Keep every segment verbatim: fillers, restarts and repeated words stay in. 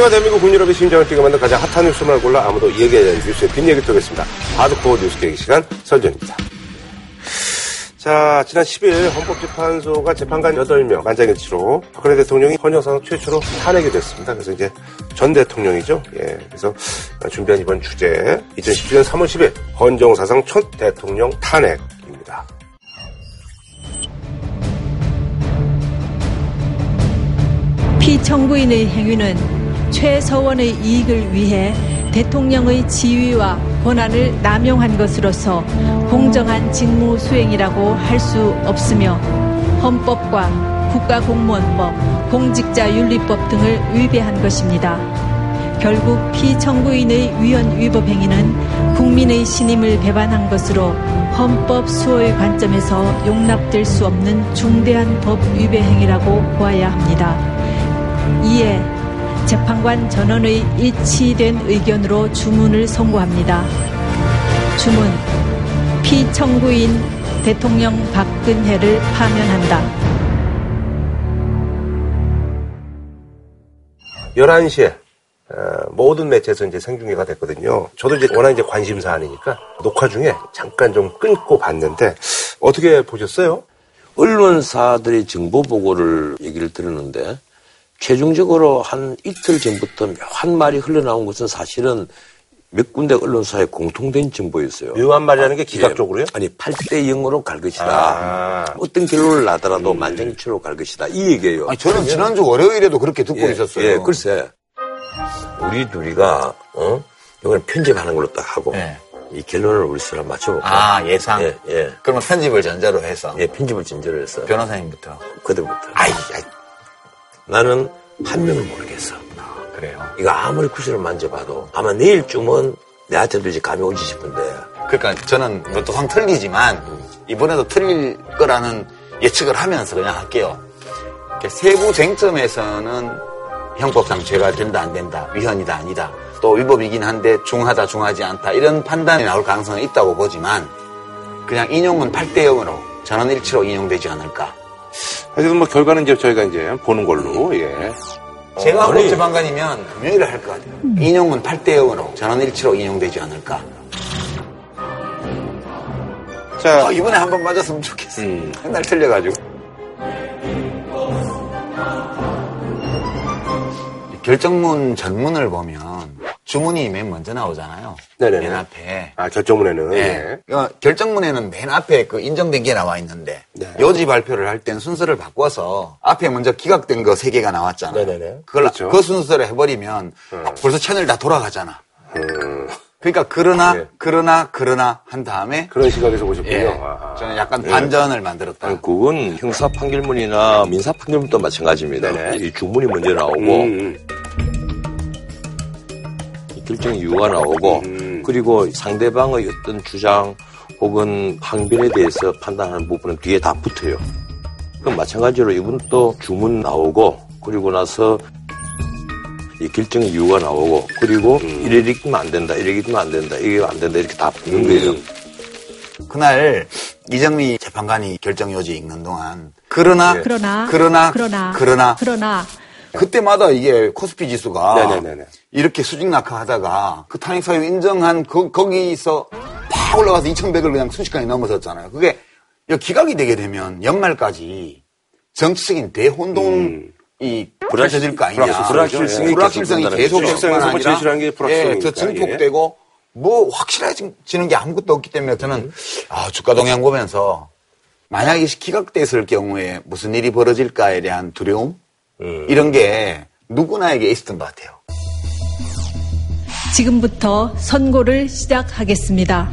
하지만 대한민국 국민유럽의 심장을 뛰게 만든 가장 핫한 뉴스만을 골라 아무도 얘기하지 않는 뉴스의 뒷얘기 토겠습니다. 하드코어 뉴스 계획 시간 설정입니다. 자, 지난 십일 헌법재판소가 재판관 여덟 명 만장일치로 박근혜 대통령이 헌정사상 최초로 탄핵이 됐습니다. 그래서 이제 전 대통령이죠. 예, 그래서 준비한 이번 주제 이천십칠 년 삼월 십일 헌정사상 첫 대통령 탄핵입니다. 피청구인의 행위는 최서원의 이익을 위해 대통령의 지위와 권한을 남용한 것으로서 공정한 직무 수행이라고 할 수 없으며 헌법과 국가공무원법, 공직자윤리법 등을 위배한 것입니다. 결국 피청구인의 위헌 위법 행위는 국민의 신임을 배반한 것으로 헌법 수호의 관점에서 용납될 수 없는 중대한 법 위배 행위라고 보아야 합니다. 이에 재판관 전원의 일치된 의견으로 주문을 선고합니다. 주문, 피청구인 대통령 박근혜를 파면한다. 열한 시에 모든 매체에서 이제 생중계가 됐거든요. 저도 이제 워낙 이제 관심사 아니니까 녹화 중에 잠깐 좀 끊고 봤는데 어떻게 보셨어요? 언론사들이 정보 보고를 얘기를 들었는데 최종적으로 한 이틀 전부터 묘한 말이 흘러나온 것은 사실은 몇 군데 언론사의 공통된 정보였어요. 묘한 말이라는 게 기각적으로요? 아니, 팔 대 영으로 갈 것이다. 아. 어떤 결론을 나더라도 음. 만장일치로 갈 것이다. 이 얘기예요. 아니, 저는 지난주 월요일에도 그렇게 듣고 예, 있었어요. 예, 글쎄. 우리 둘이가, 어? 이건 편집하는 걸로 딱 하고. 예. 이 결론을 우리 서로 맞춰볼까? 아, 예상? 예, 예. 그러면 편집을 전제로 해서? 예, 편집을 전제로 해서. 변호사님부터? 그들부터. 아이, 아이. 나는 한 명을 모르겠어. 아, 그래요? 이거 아무리 구슬을 만져봐도 아마 내일쯤은 내한테도 이제 감이 오지 싶은데. 그러니까 저는 이것도 확 틀리지만 음. 이번에도 틀릴 거라는 예측을 하면서 그냥 할게요. 세부 쟁점에서는 형법상 죄가 된다 안 된다, 위헌이다 아니다, 또 위법이긴 한데 중하다 중하지 않다 이런 판단이 나올 가능성이 있다고 보지만 그냥 인용은 팔 대 영으로 전원일치로 인용되지 않을까. 하여튼 뭐 결과는 이제 저희가 이제 보는 걸로. 예. 제가 헌법 재판관이면 금요일에 할 것 같아요. 인용은 팔 대 영으로 전원일치로 인용되지 않을까. 자, 어, 이번에 한번 맞았으면 좋겠어. 음. 맨날 틀려가지고. 결정문 전문을 보면 주문이 맨 먼저 나오잖아요. 네네네. 맨 앞에. 아, 결정문에는. 네. 그러니까 결정문에는 맨 앞에 그 인정된 게 나와 있는데 네. 요지 발표를 할 땐 순서를 바꿔서 앞에 먼저 기각된 거 세 개가 나왔잖아요. 네네네. 그걸 그렇죠. 그 순서를 해버리면 음. 벌써 채널 다 돌아가잖아. 음. 그러니까 그러나 네. 그러나 그러나 한 다음에 그런 시각에서 보셨군요. 예. 아. 저는 약간 네. 반전을 만들었다. 아니, 그건 형사 판결문이나 민사 판결문도 마찬가지입니다. 네네. 이 주문이 먼저 나오고. 음. 결정 이유가 나오고 음. 그리고 상대방의 어떤 주장 혹은 항변에 대해서 판단하는 부분은 뒤에 다 붙어요. 그럼 마찬가지로 이분도 주문 나오고 그리고 나서 이 결정 이유가 나오고 그리고 음. 이래 읽으면 안 된다, 이래 읽으면 안 된다, 이게 안 된다 이렇게 다 붙는 거예요. 음. 그날 이정미 재판관이 결정 요지 읽는 동안 그러나 네. 그러나 그러나 그러나 그러나, 그러나. 그때마다 이게 코스피 지수가 네네네네. 이렇게 수직 낙하하다가 그 탄핵 사유 인정한 그, 거기서 팍 올라가서 이천백을 그냥 순식간에 넘어섰잖아요. 그게 기각이 되게 되면 연말까지 정치적인 대혼동이 음. 펼쳐질 거 아니냐. 불확실성이, 불확실성이 계속 불확실성이 계속 증폭되고 뭐 확실해지는 게 아무것도 없기 때문에 저는 음. 아, 주가 동향 보면서 만약에 기각됐을 경우에 무슨 일이 벌어질까에 대한 두려움? 음. 이런 게 누구나에게 있었던 것 같아요. 지금부터 선고를 시작하겠습니다.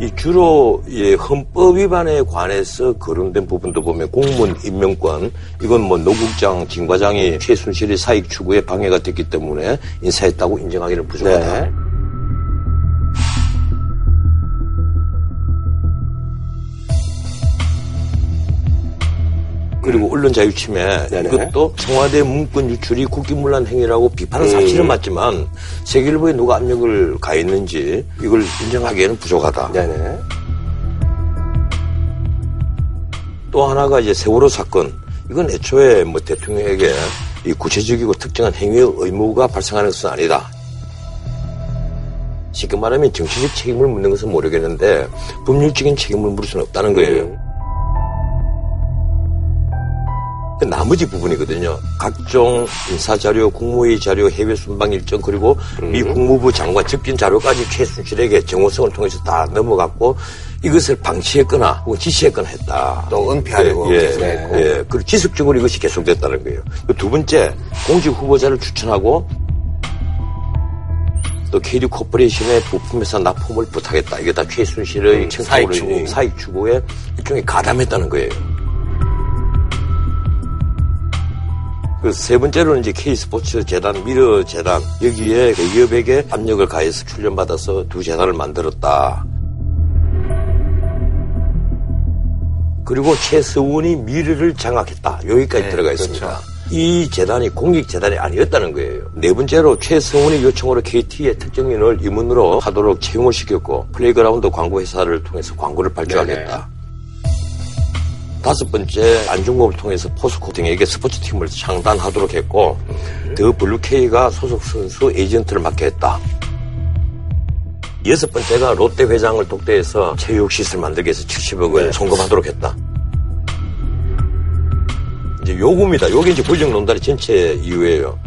이 주로 예, 헌법 위반에 관해서 거론된 부분도 보면 공무원 임명권, 이건 뭐 노국장, 김과장이 최순실의 사익 추구에 방해가 됐기 때문에 인사했다고 인정하기는 부족하다. 네. 그리고 언론 자유 침해 네네. 이것도 청와대 문건 유출이 국기문란 행위라고 비판은 사실은 맞지만 세계일보에 누가 압력을 가했는지 이걸 인정하기에는 부족하다. 네네. 또 하나가 이제 세월호 사건. 이건 애초에 뭐 대통령에게 이 구체적이고 특정한 행위의 의무가 발생하는 것은 아니다. 쉽게 말하면 정치적 책임을 묻는 것은 모르겠는데 법률적인 책임을 물을 수는 없다는 거예요. 그 나머지 부분이거든요. 각종 인사자료, 국무회의 자료, 해외 순방 일정, 그리고 미 국무부 장관 접견 자료까지 최순실에게 정호성을 통해서 다 넘어갔고 이것을 방치했거나 혹은 지시했거나 했다. 또 은폐하려고 예, 계속했고. 예, 그리고 지속적으로 이것이 계속됐다는 거예요. 두 번째, 공직 후보자를 추천하고 또 케이디 코퍼레이션의 부품에서 납품을 부탁했다. 이게 다 최순실의 음, 사익 추구, 사익 추구에 일종의 가담했다는 거예요. 그 세 번째로는 이제 K스포츠재단, 미르재단 여기에 기업에게 압력을 가해서 출연받아서 두 재단을 만들었다. 그리고 최서원이 미르를 장악했다. 여기까지 네, 들어가 있습니다. 그렇죠. 이 재단이 공익재단이 아니었다는 거예요. 네 번째로 최성훈의 요청으로 케이티의 특정인을 임원으로 하도록 채용을 시켰고 플레이그라운드 광고회사를 통해서 광고를 발주하겠다. 네네. 다섯 번째, 안중공을 통해서 포스코 등에게 스포츠팀을 창단하도록 했고 음. 더 블루케이가 소속 선수 에이전트를 맡게 했다. 여섯 번째가 롯데 회장을 독대해서 체육시설 만들기 위해서 칠십억 원 네. 송금하도록 했다. 이제 요구입니다. 요게 이제 권력논단의 전체 이유예요.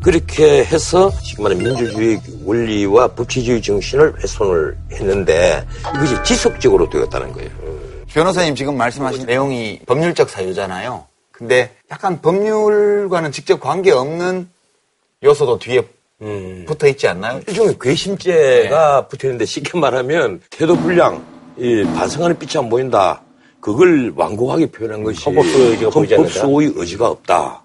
그렇게 해서 지금 말하는 민주주의 원리와 법치주의 정신을 훼손을 했는데 이것이 지속적으로 되었다는 거예요. 변호사님 지금 말씀하신 내용이 법률적 사유잖아요. 근데 약간 법률과는 직접 관계없는 요소도 뒤에 음. 붙어 있지 않나요? 일종의 괘씸죄가 네. 붙어 있는데 쉽게 말하면 태도 불량, 이 반성하는 빛이 안 보인다. 그걸 완고하게 표현한 것이 헌법 소의 의지가 없다.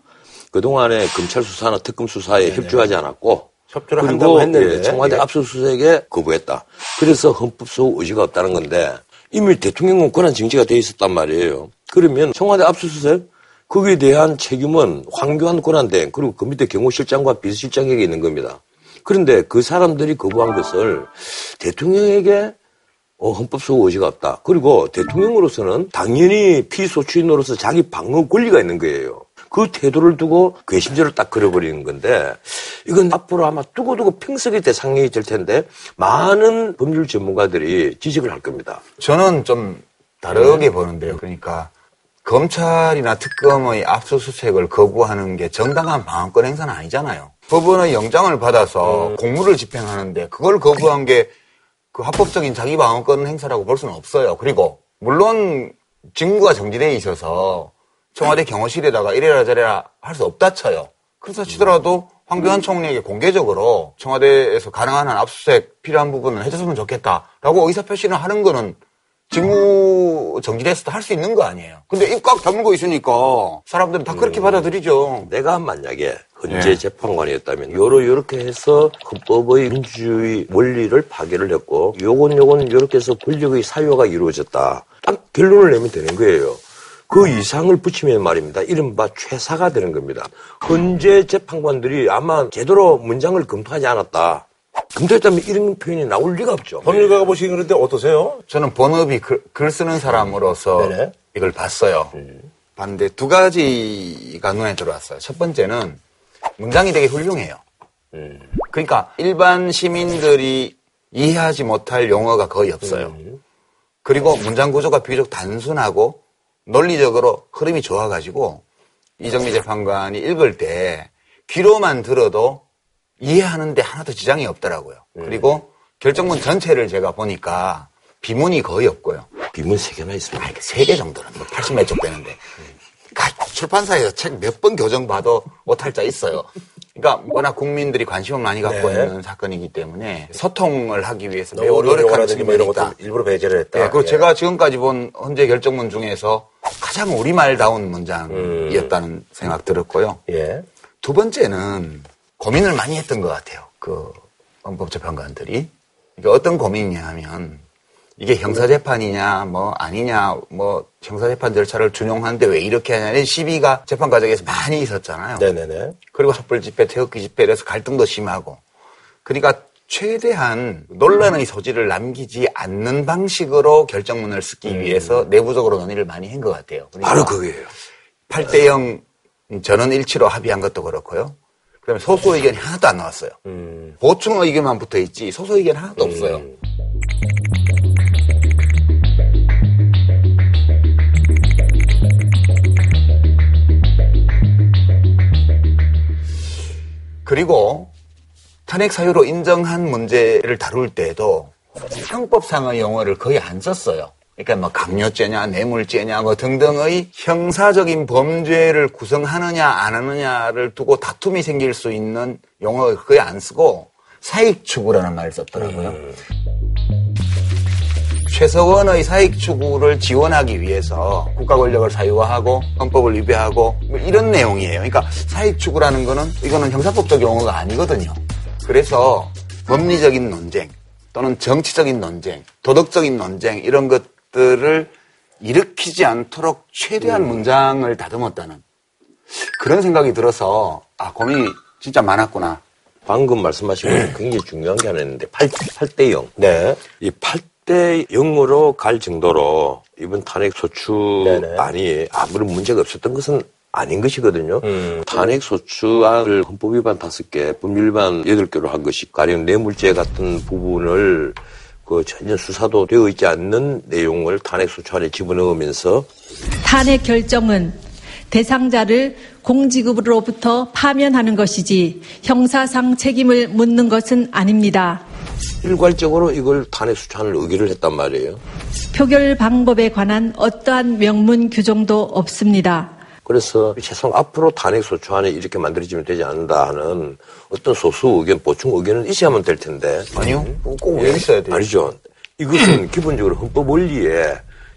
그동안에 검찰 수사나 특검 수사에 네네. 협조하지 않았고 협조를 한다고 했는데 청와대 예. 압수수색에 거부했다. 그래서 헌법 소의 의지가 없다는 건데 이미 대통령은 권한 징계가 돼 있었단 말이에요. 그러면 청와대 압수수색 거기에 대한 책임은 황교안 권한대행 그리고 그 밑에 경호실장과 비서실장에게 있는 겁니다. 그런데 그 사람들이 거부한 것을 대통령에게 어, 헌법 소의 의지가 없다. 그리고 대통령으로서는 당연히 피소추인으로서 자기 방어 권리가 있는 거예요. 그 태도를 두고 괘씸죄를 딱 걸어버리는 건데 이건 앞으로 아마 두고두고 평석의 대상이 될 텐데 많은 법률 전문가들이 지적을 할 겁니다. 저는 좀 다르게 네. 보는데요. 그러니까 검찰이나 특검의 압수수색을 거부하는 게 정당한 방어권 행사는 아니잖아요. 법원의 영장을 받아서 음. 공무를 집행하는데 그걸 거부한 게 그 합법적인 자기 방어권 행사라고 볼 수는 없어요. 그리고 물론 직무가 정지되어 있어서 청와대 경호실에다가 이래라 저래라 할 수 없다 쳐요. 그래서 치더라도 황교안 총리에게 공개적으로 청와대에서 가능한 한 압수수색 필요한 부분을 해줬으면 좋겠다라고 의사표시를 하는 거는 직무 정지됐어도 할 수 있는 거 아니에요. 근데 입 꽉 다물고 있으니까 사람들은 다 그렇게 음, 받아들이죠. 내가 만약에 헌재 재판관이었다면 요러 요렇게 해서 헌법의 민주주의 원리를 파괴를 했고 요건 요건 요렇게 해서 권력의 사유가 이루어졌다. 딱 결론을 내면 되는 거예요. 그 이상을 붙이면 말입니다. 이른바 최사가 되는 겁니다. 헌재 재판관들이 아마 제대로 문장을 검토하지 않았다. 검토했다면 이런 표현이 나올 리가 없죠. 법률가가 보시기엔 그런데 어떠세요? 저는 본업이 글, 글 쓰는 사람으로서 네네. 이걸 봤어요. 음. 봤는데 두 가지가 눈에 들어왔어요. 첫 번째는 문장이 되게 훌륭해요. 음. 그러니까 일반 시민들이 이해하지 못할 용어가 거의 없어요. 음. 그리고 문장 구조가 비교적 단순하고 논리적으로 흐름이 좋아가지고 이정미 재판관이 읽을 때 귀로만 들어도 이해하는데 하나도 지장이 없더라고요. 음. 그리고 결정문 전체를 제가 보니까 비문이 거의 없고요. 비문 세 개나 있습니다. 아, 세 개 정도는 뭐 팔십 몇 쪽 되는데 음. 출판사에서 책 몇 번 교정 봐도 오탈자 있어요. 그러니까 워낙 국민들이 관심을 많이 갖고 네. 있는 사건이기 때문에 소통을 하기 위해서 매우 노력하는 측면이 이런 것도 일부러 배제를 했다. 네, 그리고 예. 제가 지금까지 본 헌재 결정문 중에서 가장 우리말다운 문장이었다는 음. 생각 들었고요. 예. 두 번째는 고민을 많이 했던 것 같아요. 그 헌법재판관들이. 그러니까 어떤 고민이냐 하면 이게 형사재판이냐 뭐 아니냐 뭐 형사재판 절차를 준용하는데 왜 이렇게 하냐는 시비가 재판 과정에서 많이 있었잖아요. 네네네. 그리고 촛불집회, 태극기집회에 대해서 갈등도 심하고. 그러니까 최대한 논란의 소지를 남기지 않는 방식으로 결정문을 쓰기 음. 위해서 내부적으로 논의를 많이 한 것 같아요. 그러니까 바로 그거예요. 팔 대 영 전원 일치로 합의한 것도 그렇고요. 그다음에 소수 의견이 하나도 안 나왔어요. 음. 보충 의견만 붙어 있지 소수 의견 하나도 음. 없어요. 그리고 탄핵 사유로 인정한 문제를 다룰 때에도 형법상의 용어를 거의 안 썼어요. 그러니까 뭐 강요죄냐, 뇌물죄냐, 뭐 등등의 형사적인 범죄를 구성하느냐, 안 하느냐를 두고 다툼이 생길 수 있는 용어를 거의 안 쓰고 사익 추구라는 말을 썼더라고요. 음. 최서원의 사익 추구를 지원하기 위해서 국가 권력을 사유화하고 헌법을 위배하고 뭐 이런 내용이에요. 그러니까 사익 추구라는 거는 이거는 형사법적 용어가 아니거든요. 그래서 법리적인 논쟁 또는 정치적인 논쟁, 도덕적인 논쟁 이런 것들을 일으키지 않도록 최대한 음. 문장을 다듬었다는 그런 생각이 들어서 아 고민이 진짜 많았구나. 방금 말씀하신 게 굉장히 중요한 게 하나 있는데 팔 대 영. 네. 이 팔 대 영으로 갈 정도로 이번 탄핵 소추안이 아무런 문제가 없었던 것은 아닌 것이거든요. 음. 탄핵 소추안을 헌법 위반 다섯 개, 법률 위반 여덟 개로 한 것이 가령 뇌물죄 같은 부분을 그 전혀 수사도 되어 있지 않는 내용을 탄핵 소추안에 집어넣으면서 탄핵 결정은 대상자를 공직으로부터 파면하는 것이지 형사상 책임을 묻는 것은 아닙니다. 일괄적으로 이걸 탄핵 소추안을 의결을 했단 말이에요. 표결 방법에 관한 어떠한 명문 규정도 없습니다. 그래서 최소한 앞으로 탄핵 소추안이 이렇게 만들어지면 되지 않는다 하는 어떤 소수 의견, 보충 의견은 있어야만 될 텐데. 아니요. 꼭 왜 있어야 돼요? 아니죠. 이것은 기본적으로 헌법 원리에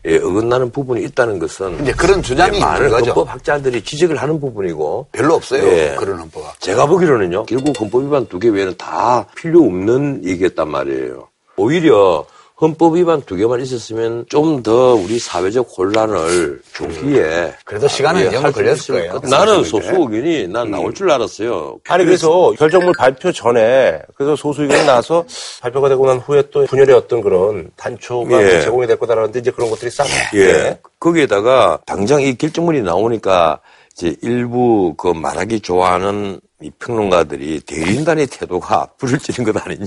예, 어긋나는 부분이 있다는 것은 이제 그런 주장이 예, 많은 거죠. 헌법 학자들이 지적을 하는 부분이고 별로 없어요. 예. 그런 헌법. 제가 보기로는요. 결국 헌법 위반 두 개 외에는 다 필요 없는 얘기였단 말이에요. 오히려 헌법 위반 두 개만 있었으면 좀 더 우리 사회적 혼란을 조기에. 그래도 시간은 영 걸렸을 거예요. 나는 소수 의견이 난 나올 줄 알았어요. 아니 그래서 결정문 발표 전에 그래서 소수 의견이 나와서 발표가 되고 난 후에 또 분열의 어떤 그런 단초가 예. 제공이 될 거다라는데 이제 그런 것들이 싹. 예. 예. 거기에다가 당장 이 결정문이 나오니까 이제 일부 그 말하기 좋아하는 이 평론가들이 대리인단의 태도가 불을 지른 것 아니냐.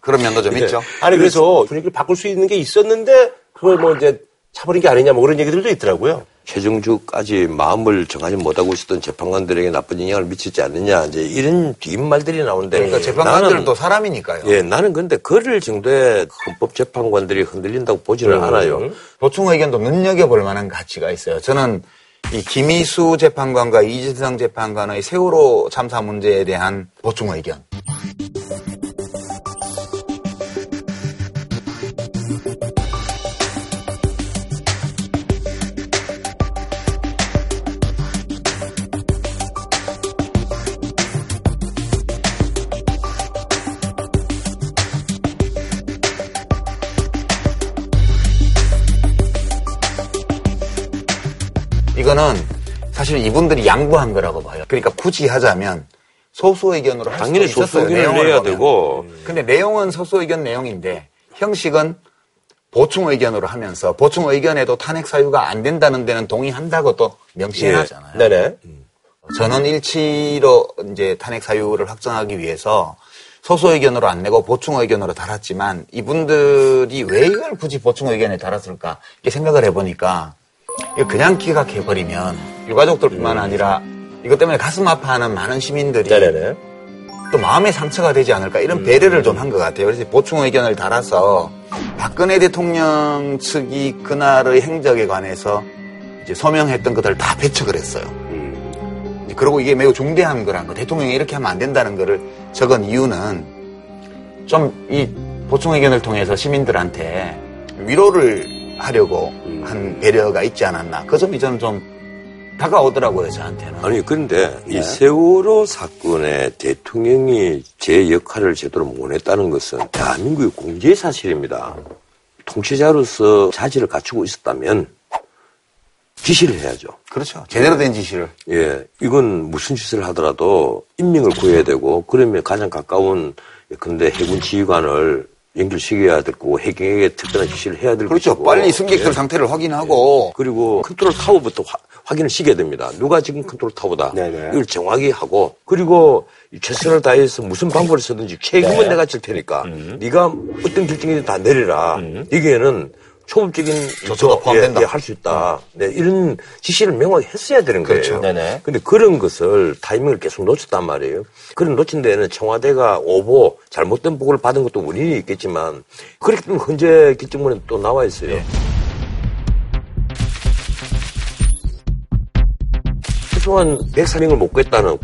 그런 면도 좀 네. 있죠. 아니, 그래서 분위기를 바꿀 수 있는 게 있었는데, 그걸 뭐 이제 차버린 게 아니냐, 뭐 그런 얘기들도 있더라고요. 최종주까지 마음을 정하지 못하고 있었던 재판관들에게 나쁜 영향을 미치지 않느냐, 이제 이런 뒷말들이 나오는데. 그러니까 재판관들도 사람이니까요. 예, 나는 근데 그럴 정도의 헌법재판관들이 흔들린다고 보지는 음, 않아요. 음. 보충 의견도 눈여겨볼 만한 가치가 있어요. 저는 이 김희수 재판관과 이재명 재판관의 세월호 참사 문제에 대한 보충 의견. 이거는 사실 이분들이 양보한 거라고 봐요. 그러니까 굳이 하자면 소수 의견으로 할 수도 있었어요. 당연히 소수 의견을 해야 되고. 근데 내용은 소수 의견 내용인데 형식은 보충 의견으로 하면서 보충 의견에도 탄핵 사유가 안 된다는 데는 동의한다고 또 명시하잖아요. 예. 네네. 전원 일치로 이제 탄핵 사유를 확정하기 위해서 소수 의견으로 안 내고 보충 의견으로 달았지만 이분들이 왜 이걸 굳이 보충 의견에 달았을까 이렇게 생각을 해보니까. 이거 그냥 기각해버리면 유가족들뿐만 아니라 이것 때문에 가슴 아파하는 많은 시민들이 네네네. 또 마음의 상처가 되지 않을까 이런 배려를 좀 한 것 같아요. 그래서 보충 의견을 달아서 박근혜 대통령 측이 그날의 행적에 관해서 이제 서명했던 것들을 다 배척을 했어요. 그리고 이게 매우 중대한 거란 거 대통령이 이렇게 하면 안 된다는 거를 적은 이유는 좀 이 보충 의견을 통해서 시민들한테 위로를 하려고 음. 한 배려가 있지 않았나. 그 점이 저는 좀 다가오더라고요, 저한테는. 아니, 근데 네. 이 세월호 사건에 대통령이 제 역할을 제대로 못 했다는 것은 대한민국의 공제 사실입니다. 통치자로서 자질을 갖추고 있었다면 지시를 해야죠. 그렇죠. 제대로 된 지시를. 예. 이건 무슨 짓을 하더라도 임명을 구해야 되고, 그러면 가장 가까운 근데 해군 지휘관을 연결시켜야 될 거고 해경에게 특별한 지시를 해야 될 거고 그렇죠. 빨리 승객들 예. 상태를 확인하고 예. 그리고 컨트롤 타워부터 화, 확인을 시켜야 됩니다. 누가 지금 컨트롤 타워다. 네네. 이걸 정확히 하고 그리고 최선을 다해서 무슨 방법을 쓰든지 책임은 네. 내가 질 테니까 음. 네가 어떤 결정이든 다 내리라. 음. 여기에는 초법적인 조처가 포함된다. 예, 예, 할 수 있다. 네, 이런 지시를 명확히 했어야 되는 거예요. 그런데 그렇죠. 그런 것을 타이밍을 계속 놓쳤단 말이에요. 그런 놓친 데에는 청와대가 오보, 잘못된 보고를 받은 것도 원인이 있겠지만 그렇기 때문에 헌재 결정문에 또 나와 있어요. 네. 최소한 백살인을 못 겠다는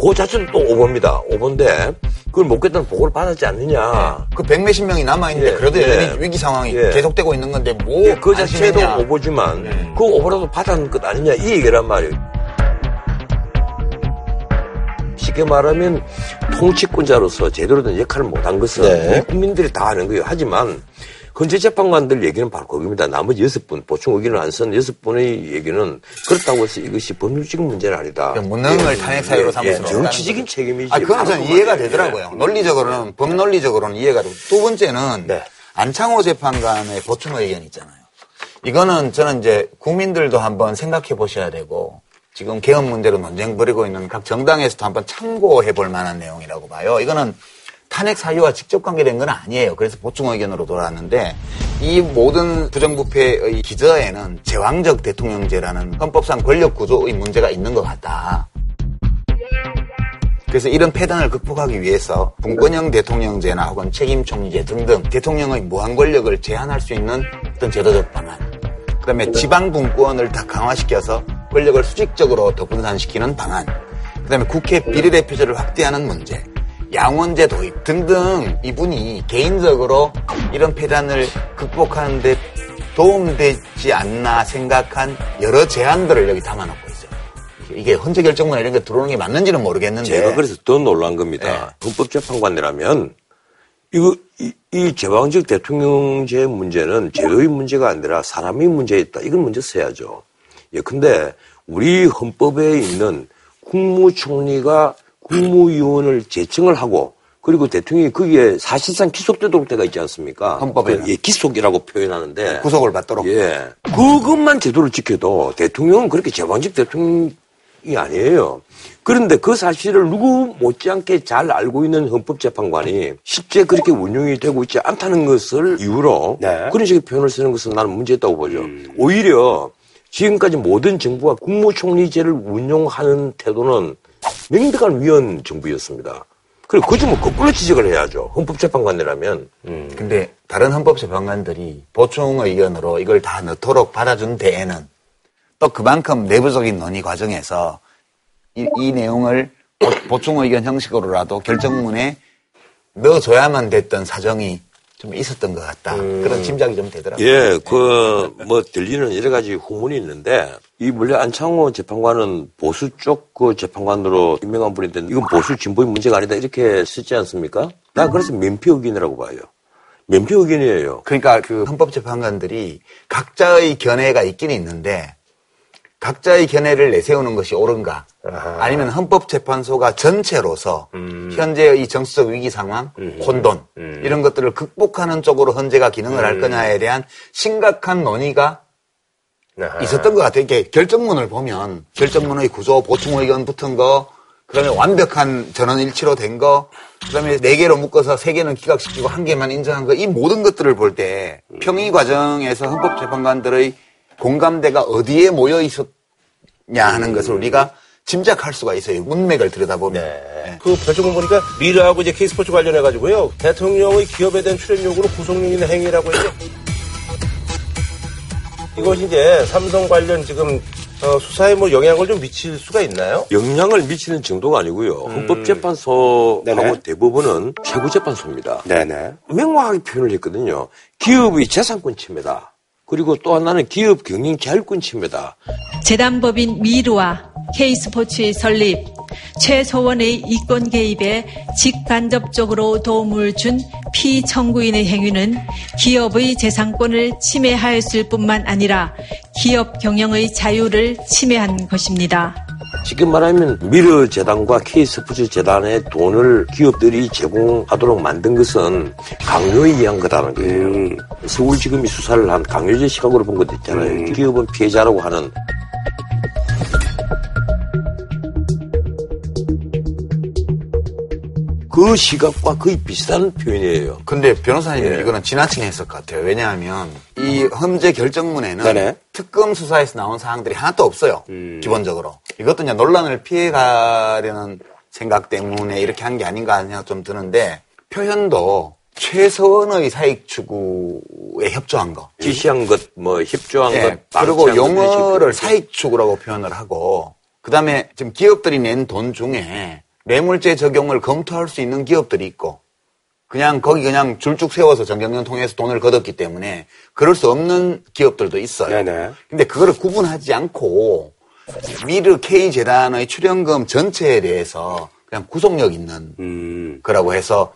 그 자체는 또 오보입니다. 오보인데 그걸 못 겠다는 보고를 받았지 않느냐. 네. 그 백몇십 명이 남아있는데 예. 그래도 여전히 예. 위기 상황이 예. 계속되고 있는 건데 뭐 예. 그 자체도 오보지만 네. 그 오보라도 받았는 것 아니냐 이 얘기란 말이에요. 쉽게 말하면 통치권자로서 제대로 된 역할을 못한 것은 네. 국민들이 다 아는 거예요. 하지만 헌재 재판관들 얘기는 바로 그겁니다. 나머지 여섯 분, 보충 의견을 안 쓴 여섯 분의 얘기는 그렇다고 해서 이것이 법률적인 문제는 아니다. 무능을 예, 탄핵 사유로 삼으시는 예, 예, 정치적인 책임이지. 아, 그건 전 이해가 되더라고요. 예. 논리적으로는, 예. 법논리적으로는 이해가 되고. 두 번째는 네. 안창호 재판관의 보충 의견 있잖아요. 이거는 저는 이제 국민들도 한번 생각해 보셔야 되고 지금 개헌 문제로 논쟁 벌이고 있는 각 정당에서도 한번 참고해 볼 만한 내용이라고 봐요. 이거는 탄핵 사유와 직접 관계된 건 아니에요. 그래서 보충 의견으로 돌아왔는데 이 모든 부정부패의 기저에는 제왕적 대통령제라는 헌법상 권력구조의 문제가 있는 것 같다. 그래서 이런 폐단을 극복하기 위해서 분권형 대통령제나 혹은 책임총리제 등등 대통령의 무한 권력을 제한할 수 있는 어떤 제도적 방안, 그다음에 지방 분권을 다 강화시켜서 권력을 수직적으로 더 분산시키는 방안, 그다음에 국회 비례대표제를 확대하는 문제, 양원제 도입 등등 이분이 개인적으로 이런 폐단을 극복하는 데 도움되지 않나 생각한 여러 제안들을 여기 담아놓고 있어요. 이게 헌재 결정문 이런 게 들어오는 게 맞는지는 모르겠는데 제가 그래서 더 놀란 겁니다. 네. 헌법재판관이라면 이거 이, 이 제왕적 대통령제 문제는 제도의 문제가 아니라 사람의 문제에 있다. 이걸 먼저 써야죠. 예, 근데 우리 헌법에 있는 국무총리가 국무위원을 제청을 하고 그리고 대통령이 거기에 사실상 기속되도록 되어 있지 않습니까? 헌법에 예, 기속이라고 표현하는데 구속을 받도록. 예, 그것만 제도를 지켜도 대통령은 그렇게 제왕적 대통령이 아니에요. 그런데 그 사실을 누구 못지않게 잘 알고 있는 헌법재판관이 실제 그렇게 운용이 되고 있지 않다는 것을 이유로 네. 그런 식의 표현을 쓰는 것은 나는 문제있다고 보죠. 음. 오히려 지금까지 모든 정부가 국무총리제를 운용하는 태도는 명백한 위헌 정부였습니다. 그리고 그 점을 거꾸로 지적을 해야죠. 헌법재판관이라면. 음. 근데 다른 헌법재판관들이 보충 의견으로 이걸 다 넣도록 받아준 데에는 또 그만큼 내부적인 논의 과정에서 이, 이 내용을 보충 의견 형식으로라도 결정문에 넣어줘야만 됐던 사정이 좀 있었던 것 같다. 음. 그런 짐작이 좀 되더라고요. 예, 그, 뭐, 들리는 여러 가지 후문이 있는데, 이 원래 안창호 재판관은 보수 쪽 그 재판관으로 유명한 분인데, 이건 보수 진보의 문제가 아니다. 이렇게 쓰지 않습니까? 나 그래서 면피 의견이라고 봐요. 면피 의견이에요. 그러니까 그 헌법재판관들이 각자의 견해가 있긴 있는데, 각자의 견해를 내세우는 것이 옳은가, 아하. 아니면 헌법재판소가 전체로서 음. 현재의 이 정치적 위기 상황, 음. 혼돈 음. 이런 것들을 극복하는 쪽으로 헌재가 기능을 음. 할 거냐에 대한 심각한 논의가 아하. 있었던 것 같아요. 이게 결정문을 보면 결정문의 구조, 보충 의견 붙은 거, 그다음에 완벽한 전원 일치로 된 거, 그다음에 네 개로 묶어서 세 개는 기각시키고 한 개만 인정한 거, 이 모든 것들을 볼 때 평의 과정에서 헌법재판관들의 공감대가 어디에 모여 있었냐 하는 것을 우리가 짐작할 수가 있어요. 문맥을 들여다보면. 네. 그 결정을 보니까 미르하고 이제 K스포츠 관련해가지고요. 대통령의 기업에 대한 출연료로 구속력이나 행위라고 해서 이것이 이제 삼성 관련 지금 어, 수사에 뭐 영향을 좀 미칠 수가 있나요? 영향을 미치는 정도가 아니고요. 음. 헌법재판소하고 네네. 대법원은 최고재판소입니다. 네네. 명확하게 표현을 했거든요. 기업이 재산권 침해다. 그리고 또 하나는 기업 경영 자율권 침해다. 재단법인 미르와 K스포츠의 설립, 최소원의 이권 개입에 직간접적으로 도움을 준 피청구인의 행위는 기업의 재산권을 침해하였을 뿐만 아니라 기업 경영의 자유를 침해한 것입니다. 쉽게 말하면 미르재단과 K스포츠재단의 돈을 기업들이 제공하도록 만든 것은 강요에 의한 거다라는 거예요. 음. 서울지검이 수사를 한 강요죄 시각으로 본 것도 있잖아요. 음. 기업은 피해자라고 하는. 그 시각과 거의 비슷한 표현이에요. 근데 변호사님 예. 이거는 지나치게 했을 것 같아요. 왜냐하면 이 헌재 결정문에는 네네. 특검 수사에서 나온 사항들이 하나도 없어요. 음. 기본적으로. 이것도 이제 논란을 피해가려는 생각 때문에 이렇게 한 게 아닌가 하는 생각 좀 드는데 표현도 최소한의 사익 추구에 협조한 거. 지시한 것, 뭐 협조한 예. 것. 그리고 용어를 사익 추구라고 표현을 하고 그다음에 지금 기업들이 낸 돈 중에 뇌물죄 적용을 검토할 수 있는 기업들이 있고 그냥 거기 그냥 줄쭉 세워서 전경련 통해서 돈을 걷었기 때문에 그럴 수 없는 기업들도 있어요. 네네. 근데 그거를 구분하지 않고 미르 케이 재단의 출연금 전체에 대해서 그냥 구속력 있는 음. 거라고 해서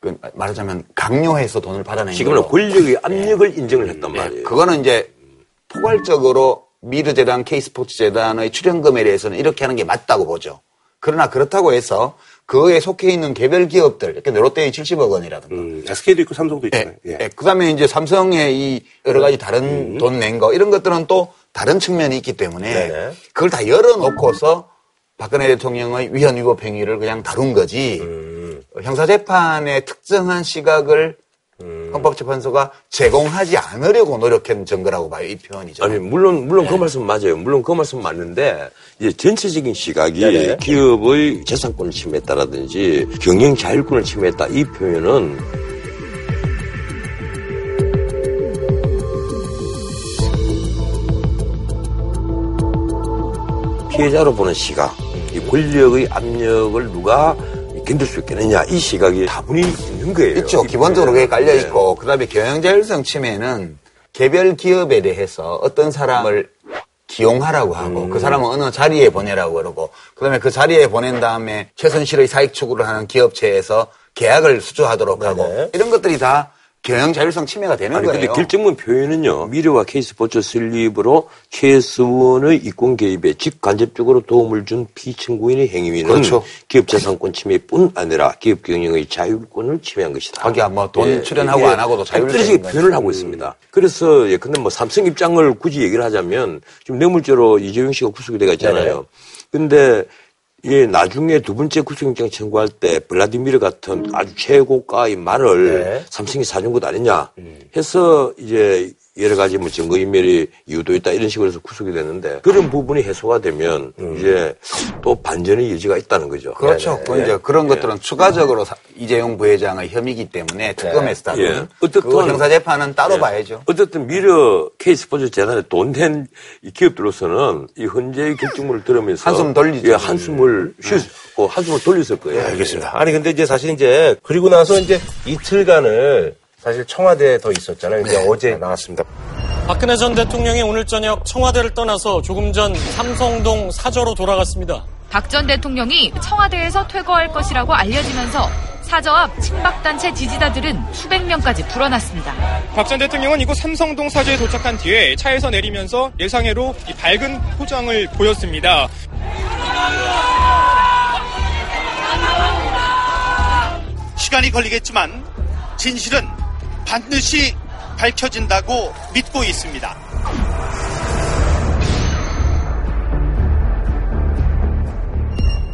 그 말하자면 강요해서 돈을 받아낸 지금은 권력의 압력을 네. 인정을 했단 말이에요. 네. 그거는 이제 포괄적으로 미르재단, 케이 스포츠재단의 출연금에 대해서는 이렇게 하는 게 맞다고 보죠. 그러나 그렇다고 해서 그에 속해 있는 개별 기업들, 롯데의 칠십억 원이라든가. 음, 에스케이도 있고 삼성도 있잖아요. 예, 예. 그 다음에 이제 삼성의 이 여러 가지 다른 음. 돈 낸 거, 이런 것들은 또 다른 측면이 있기 때문에 네네. 그걸 다 열어놓고서 박근혜 대통령의 위헌 위법 행위를 그냥 다룬 거지 음. 형사재판의 특정한 시각을 음. 헌법재판소가 제공하지 않으려고 노력했던 거라고 봐요, 이 표현이죠. 아니 물론 물론 네. 그 말씀 맞아요. 물론 그 말씀 맞는데 이제 전체적인 시각이 네네. 기업의 재산권을 침해했다라든지 경영 자율권을 침해했다 이 표현은 피해자로 보는 시각, 이 권력의 압력을 누가 견딜 수 있겠느냐 이 시각이 다분히 있는 거예요. 있죠. 기본적으로 그게 깔려 있고 네. 그다음에 경영자율성 침해는 개별 기업에 대해서 어떤 사람을 기용하라고 하고 음. 그 사람은 어느 자리에 보내라고 그러고 그다음에 그 자리에 보낸 다음에 최순실의 사익 추구를 하는 기업체에서 계약을 수주하도록 하고 네네. 이런 것들이 다 경영 자율성 침해가 되는 아니, 거예요. 근데 결정문 표현은요. 미르와 K스포츠 설립으로 최수원의 이권 개입에 직간접적으로 도움을 준 피청구인의 행위는 그렇죠. 기업 재산권 침해뿐 아니라 기업 경영의 자율권을 침해한 것이다. 거기 아마 돈 예, 출연하고 예, 안 하고도 자율적인 표현을 하고 있습니다. 그래서 예, 근데 뭐 삼성 입장을 굳이 얘기를 하자면 지금 뇌물죄로 이재명 씨가 구속이 되어 있잖아요. 근데 예, 나중에 두 번째 구속영장 청구할 때 블라디미르 같은 아주 최고가의 말을 네. 삼성이 사준 것 아니냐 해서 이제 여러 가지 뭐 증거인멸이 유도했다 이런 식으로 해서 구속이 됐는데 그런 부분이 해소가 되면 음. 이제 또 반전의 여지가 있다는 거죠. 그렇죠. 네. 이제 그런 것들은 네. 추가적으로 사, 이재용 부회장의 혐의이기 때문에 특검에서 네. 네. 어쨌든 형사재판은 따로 네. 봐야죠. 어쨌든 미르 K스포츠 재단에 돈 낸 기업들로서는 이 헌재의 결정문을 들으면서 한숨 돌리죠. 예, 한숨을 쉬, 네. 어, 한숨을 돌렸을 거예요. 네, 알겠습니다. 아니 근데 이제 사실 이제 그리고 나서 이제 이틀간을 사실 청와대에 더 있었잖아요. 이제 네. 어제 나왔습니다. 박근혜 전 대통령이 오늘 저녁 청와대를 떠나서 조금 전 삼성동 사저로 돌아갔습니다. 박 전 대통령이 청와대에서 퇴거할 것이라고 알려지면서 사저 앞 친박단체 지지자들은 수백 명까지 불어났습니다. 박 전 대통령은 이곳 삼성동 사저에 도착한 뒤에 차에서 내리면서 예상외로 이 밝은 포장을 보였습니다. 시간이 걸리겠지만 진실은 반드시 밝혀진다고 믿고 있습니다.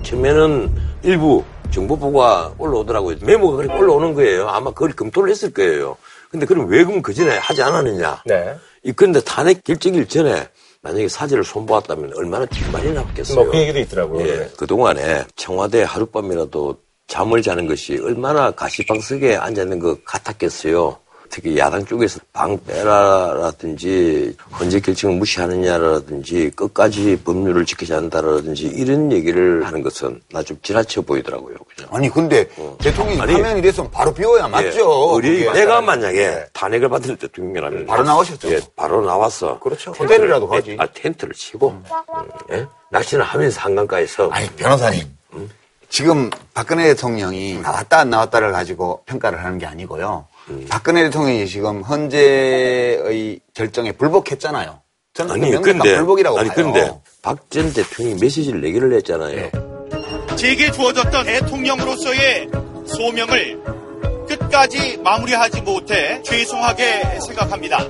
처음에는 일부 정보부가 올라오더라고요. 메모가 그렇게 올라오는 거예요. 아마 그걸 검토를 했을 거예요. 근데 그럼 왜 그럼 그 전에 하지 않았느냐. 네. 그런데 탄핵 결정일 전에 만약에 사제를 손보았다면 얼마나 뒷말이 나왔겠어요. 뭐 그 얘기도 있더라고요. 예, 그동안에 청와대 하룻밤이라도 잠을 자는 것이 얼마나 가시방석에 앉아있는 것 같았겠어요. 특히 야당 쪽에서 방 빼라라든지 헌재 결정을 무시하느냐라든지 끝까지 법률을 지키지 않는다라든지 이런 얘기를 하는 것은 나 좀 지나쳐 보이더라고요. 그냥. 아니 근데 어. 대통령이 하면 이랬으면 바로 비워야 맞죠. 예, 내가 만약에 탄핵을 받을 때 대통령이라면 바로 나오셨죠. 예, 바로 나왔어. 그렇죠. 호텔이라도 가지. 아 텐트를 치고 음. 예? 낚시는 하면서 한강가에서. 아니 변호사님. 음? 지금 박근혜 대통령이 나왔다 안 나왔다를 가지고 평가를 하는 게 아니고요. 음. 박근혜 대통령이 지금 헌재의 결정에 불복했잖아요. 저는 아니, 근데, 불복이라고 아니, 봐요. 근데 박 전 대통령이 메시지를 내기를 했잖아요. 네. 제게 주어졌던 대통령으로서의 소명을 끝까지 마무리하지 못해 죄송하게 생각합니다.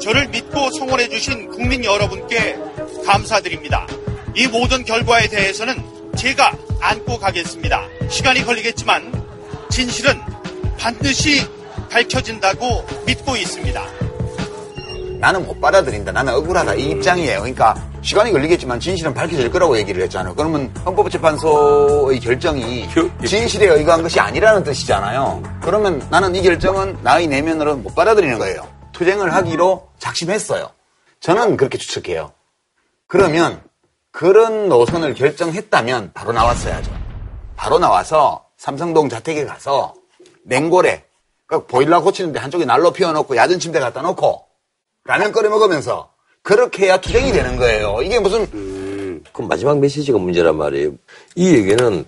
저를 믿고 성원해 주신 국민 여러분께 감사드립니다. 이 모든 결과에 대해서는 제가 안고 가겠습니다. 시간이 걸리겠지만 진실은 반드시 밝혀진다고 믿고 있습니다. 나는 못 받아들인다. 나는 억울하다. 이 입장이에요. 그러니까 시간이 걸리겠지만 진실은 밝혀질 거라고 얘기를 했잖아요. 그러면 헌법재판소의 결정이 진실에 의거한 것이 아니라는 뜻이잖아요. 그러면 나는 이 결정은 나의 내면으로 못 받아들이는 거예요. 투쟁을 하기로 작심했어요. 저는 그렇게 추측해요. 그러면 그런 노선을 결정했다면 바로 나왔어야죠. 바로 나와서 삼성동 자택에 가서 냉골에 그러니까 보일러 고치는데 한쪽에 난로 피워놓고 야전 침대 갖다 놓고 라면 끓여 먹으면서 그렇게 해야 투쟁이 되는 거예요. 이게 무슨... 음, 그럼 마지막 메시지가 문제란 말이에요. 이 얘기는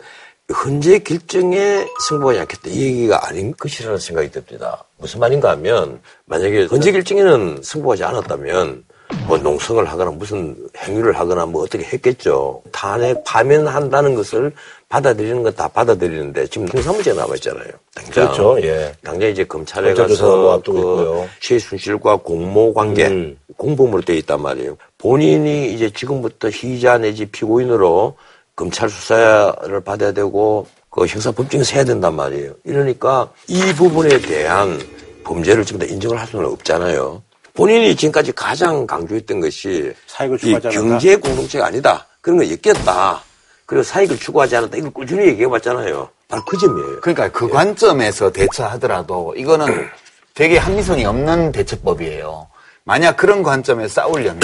헌재 결정에 승부하지 않겠다. 이 얘기가 아닌 것이라는 생각이 듭니다. 무슨 말인가 하면 만약에 헌재 결정에는 승부하지 않았다면 뭐 농성을 하거나 무슨 행위를 하거나 뭐 어떻게 했겠죠. 탄핵 파면한다는 것을 받아들이는 건 다 받아들이는데 지금 형사무죄 남아있잖아요. 당장. 그렇죠. 예. 당장 이제 검찰에 가서 그 최순실과 공모관계 음. 공범으로 돼 있단 말이에요. 본인이 이제 지금부터 피의자 내지 피고인으로 검찰 수사를 받아야 되고 그 형사법정에서 해야 된단 말이에요. 이러니까 이 부분에 대한 범죄를 지금 다 인정을 할 수는 없잖아요. 본인이 지금까지 가장 강조했던 것이 사익을 추구하지 않았다. 경제 공동체가 아니다. 그런 걸 엮였다. 그리고 사익을 추구하지 않았다. 이걸 꾸준히 얘기해봤잖아요. 바로 그 점이에요. 그러니까 그 예. 관점에서 대처하더라도 이거는 되게 합리성이 없는 대처법이에요. 만약 그런 관점에서 싸우려면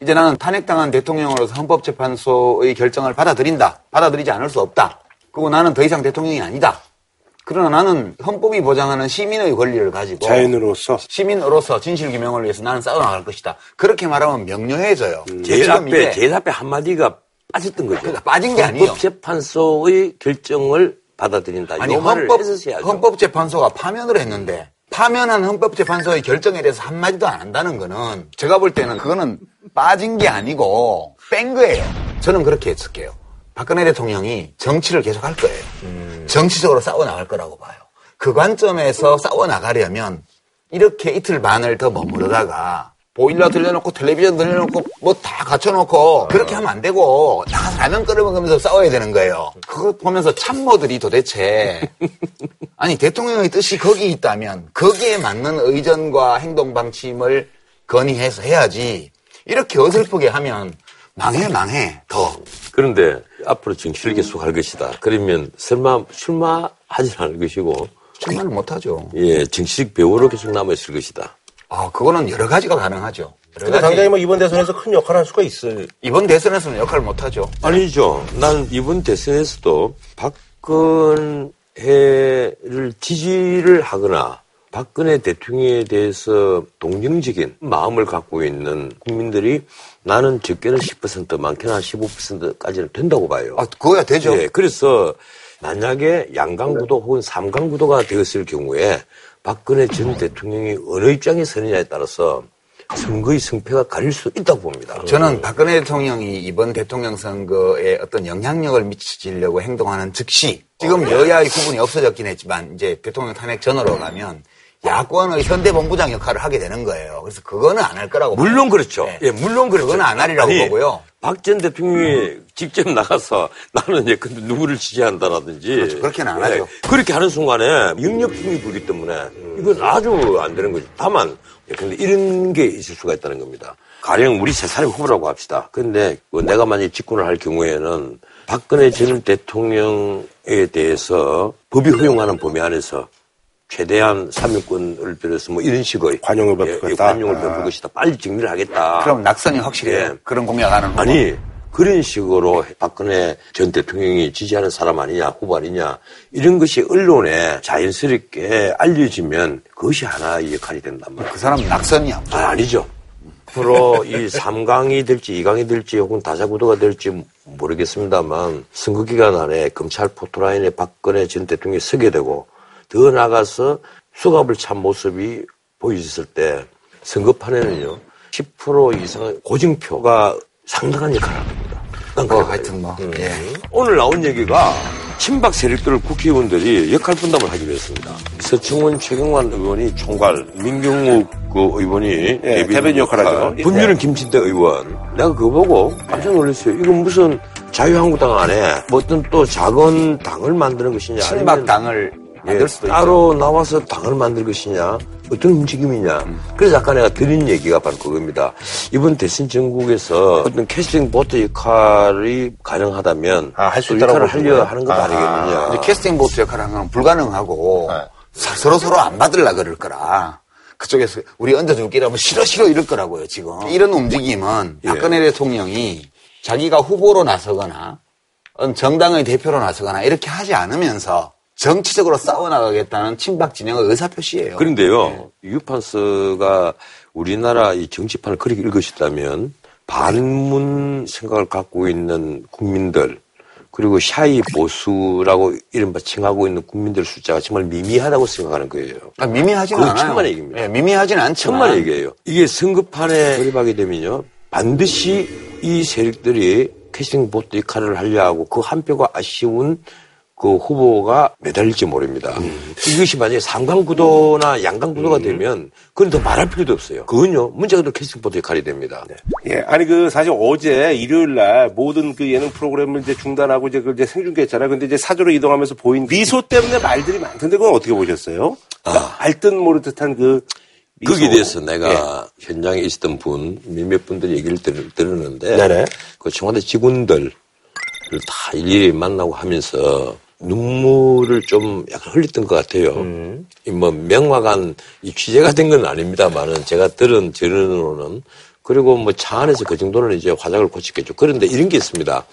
이제 나는 탄핵당한 대통령으로서 헌법재판소의 결정을 받아들인다. 받아들이지 않을 수 없다. 그리고 나는 더 이상 대통령이 아니다. 그러나 나는 헌법이 보장하는 시민의 권리를 가지고 자연으로서 시민으로서 진실규명을 위해서 나는 싸워나갈 것이다. 그렇게 말하면 명료해져요. 음. 제일 앞에 제일 앞에 한마디가 빠졌던 거죠. 그러니까 빠진 게 아니에요. 헌법재판소의 결정을 받아들인다. 아니, 헌법, 헌법재판소가 파면을 했는데 파면한 헌법재판소의 결정에 대해서 한마디도 안 한다는 거는 제가 볼 때는 그거는 빠진 게 아니고 뺀 거예요. 저는 그렇게 예측해요. 박근혜 대통령이 정치를 계속할 거예요. 음. 정치적으로 싸워나갈 거라고 봐요. 그 관점에서 싸워나가려면 이렇게 이틀 반을 더 머무르다가 보일러 들려놓고 텔레비전 들려놓고 뭐 다 갖춰놓고 그렇게 하면 안 되고 나가서 라면 끓여 먹으면서 싸워야 되는 거예요. 그거 보면서 참모들이 도대체 아니 대통령의 뜻이 거기 있다면 거기에 맞는 의전과 행동 방침을 건의해서 해야지 이렇게 어설프게 하면 망해 망해 더. 그런데 앞으로 정치를 계속할 것이다. 그러면 설마 출마하진 않을 것이고 출마는 못하죠. 예, 정치적 배우로 계속 남아있을 것이다. 아, 그거는 여러 가지가 가능하죠. 여러 근데 가지. 당장에 뭐 이번 대선에서 큰 역할을 할 수가 있어요. 이번 대선에서는 역할을 못하죠. 아니죠. 난 이번 대선에서도 박근혜를 지지를 하거나 박근혜 대통령에 대해서 동정적인 마음을 갖고 있는 국민들이 나는 적게는 십 퍼센트, 많게는 한 십오 퍼센트까지는 된다고 봐요. 아, 그거야 되죠. 예, 그래서 만약에 양강구도 혹은 삼강구도가 되었을 경우에 박근혜 전 대통령이 어느 입장에 서느냐에 따라서 선거의 승패가 갈릴 수 있다고 봅니다. 저는 박근혜 대통령이 이번 대통령 선거에 어떤 영향력을 미치려고 행동하는 즉시 지금 여야의 구분이 없어졌긴 했지만 이제 대통령 탄핵 전으로 가면 야권의 현대본부장 역할을 하게 되는 거예요. 그래서 그거는 안 할 거라고. 물론 봐요. 그렇죠. 네. 예, 물론 그렇죠. 그건 안 하리라고 아니, 보고요. 박 전 대통령이 음. 직접 나가서 나는 예, 근데 누구를 지지한다라든지. 그렇죠. 그렇게는 안 예, 하죠. 그렇게 하는 순간에 영역품이 부기 때문에 음. 이건 아주 안 되는 거죠. 다만, 예, 근데 이런 게 있을 수가 있다는 겁니다. 가령 우리 세 사람이 후보라고 합시다. 근데 뭐 내가 만약에 직군을 할 경우에는 박근혜 전 대통령에 대해서 법이 허용하는 범위 안에서 최대한 사면권을 빌어서 뭐 이런 식의 관용을 베풀 예, 것이다. 관용을 베풀 아. 것이다. 빨리 증리를 하겠다. 그럼 낙선이 확실해요. 예. 그런 공약하는 후보. 아니 그런 식으로 박근혜 전 대통령이 지지하는 사람 아니냐 후보 아니냐 이런 것이 언론에 자연스럽게 알려지면 그것이 하나의 역할이 된단 말이에요. 그 사람은 낙선이 안 아, 아니죠. 앞으로 이 삼강이 될지 이강이 될지 혹은 다자구도가 될지 모르겠습니다만 선거기간 안에 검찰 포토라인에 박근혜 전 대통령이 서게 되고 더 나가서 수갑을 찬 모습이 보여졌을 때 선거판에는요 십 퍼센트 이상의 고증표가 상당한 역할을 합니다. 어, 하여튼 뭐 음. 예. 오늘 나온 얘기가 친박 세력들 국회의원들이 역할 분담을 하기로 했습니다. 서청원 최경환 의원이 총괄, 민경욱 그 의원이 예, 대변 역할하죠. 분류는 김진태 의원. 내가 그거 보고 깜짝 놀랐어요. 이건 무슨 자유한국당 안에 뭐 어떤 또 작은 당을 만드는 것이냐? 친박 당을 만들 수도 있죠. 따로 나와서 당을 만들 것이냐, 어떤 움직임이냐. 음. 그래서 아까 내가 드린 얘기가 바로 그겁니다. 이번 대선 전국에서 어떤 캐스팅 보트 역할이 가능하다면 아, 할 수 있다고 역할을 하려 하는 것 아, 아니겠느냐. 근데 캐스팅 보트 역할을 하는 건 불가능하고 네. 서로 서로 안 받으려고 그럴 거라. 그쪽에서 우리 얹어줄기라 하면 싫어 싫어 이럴 거라고요 지금. 이런 움직임은 예. 박근혜 대통령이 자기가 후보로 나서거나 정당의 대표로 나서거나 이렇게 하지 않으면서 정치적으로 싸워나가겠다는 친박 진영의 의사표시예요. 그런데요. 네. 유판서가 우리나라 이 정치판을 그렇게 읽으셨다면 반문 생각을 갖고 있는 국민들 그리고 샤이 보수라고 이른바 칭하고 있는 국민들 숫자가 정말 미미하다고 생각하는 거예요. 아, 미미하진 않아요. 천만 얘기입니다. 네, 미미하진 않지만. 천만 얘기예요. 이게 선거판에 돌입하게 되면요. 반드시 이 세력들이 캐스팅 보트 역할을 하려 하고 그 한 표가 아쉬운 그 후보가 매달릴지 모릅니다. 음. 이것이 만약에 상강구도나 양강구도가 음. 되면 그건 더 말할 필요도 없어요. 그건요. 문제가 또 캐스팅 보드 역할이 됩니다. 네. 예. 아니 그 사실 어제 일요일 날 모든 그 예능 프로그램을 이제 중단하고 이제 그걸 이제 생중계했잖아요. 근데 이제 사주로 이동하면서 보인 미소 때문에 말들이 많던데 그건 어떻게 보셨어요? 그러니까 아. 알듯 모르듯한 그 미소. 거기에 대해서 내가 예. 현장에 있었던 분 몇몇 분들 얘기를 들, 들었는데 네네. 그 청와대 직원들 다 일일이 만나고 하면서 눈물을 좀 약간 흘렸던 것 같아요. 음. 뭐 명확한 이 취재가 된 건 아닙니다만은 제가 들은 전언으로는 그리고 뭐 차 안에서 그 정도는 이제 화작을 고치겠죠. 그런데 이런 게 있습니다.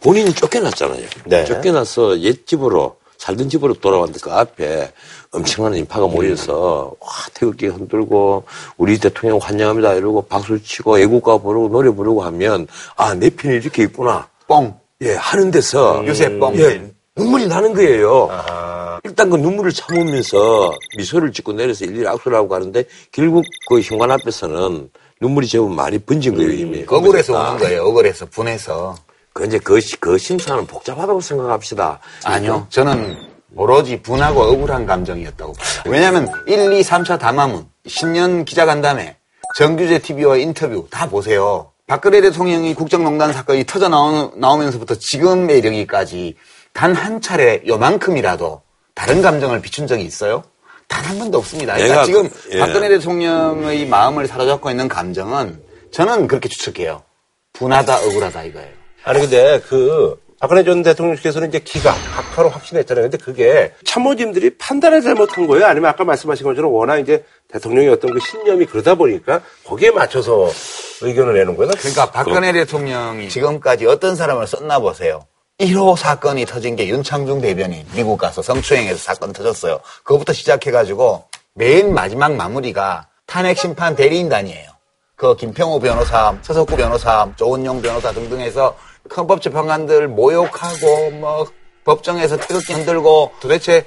본인이 쫓겨났잖아요. 네. 쫓겨나서 옛 집으로 살던 집으로 돌아왔는데 그 앞에 엄청난 인파가 모여서 와 태극기 흔들고 우리 대통령 환영합니다 이러고 박수 치고 애국가 부르고 노래 부르고 하면 아 내 편이 이렇게 있구나. 뻥. 예 하는 데서 음. 요새 뻥. 예. 눈물이 나는 거예요. 아하. 일단 그 눈물을 참으면서 미소를 짓고 내려서 일일이 악수를 하고 가는데 결국 그 현관 앞에서는 눈물이 제법 많이 번진 거예요, 이미. 음, 억울해서 오는 거예요, 억울해서, 분해서. 그 이제 그, 그 심사는 복잡하다고 생각합시다. 아니요, 저는 오로지 분하고 억울한 감정이었다고 봐요. 왜냐하면 일, 이, 삼 차 담화문, 신년 기자간담회, 정규제 티비와 인터뷰 다 보세요. 박근혜 대통령이 국정농단 사건이 터져 나오, 나오면서부터 지금의 이르기까지 단 한 차례 요만큼이라도 다른 감정을 비춘 적이 있어요? 단 한 번도 없습니다. 그러니까 지금 예. 박근혜 대통령의 마음을 사로잡고 있는 감정은 저는 그렇게 추측해요. 분하다, 억울하다 이거예요. 아니 근데 그 박근혜 전 대통령께서는 이제 기각, 각하로 확신했잖아요. 근데 그게 참모진들이 판단을 잘못한 거예요? 아니면 아까 말씀하신 것처럼 워낙 이제 대통령의 어떤 그 신념이 그러다 보니까 거기에 맞춰서 의견을 내는 거예요? 그러니까 박근혜 그럼. 대통령이 지금까지 어떤 사람을 썼나 보세요. 일 호 사건이 터진 게 윤창중 대변인 미국 가서 성추행해서 사건 터졌어요. 그것부터 시작해가지고 맨 마지막 마무리가 탄핵 심판 대리인단이에요. 그 김평우 변호사, 서석구 변호사, 조은용 변호사 등등 해서 헌법재판관들 모욕하고 뭐 법정에서 태극기 흔들고 도대체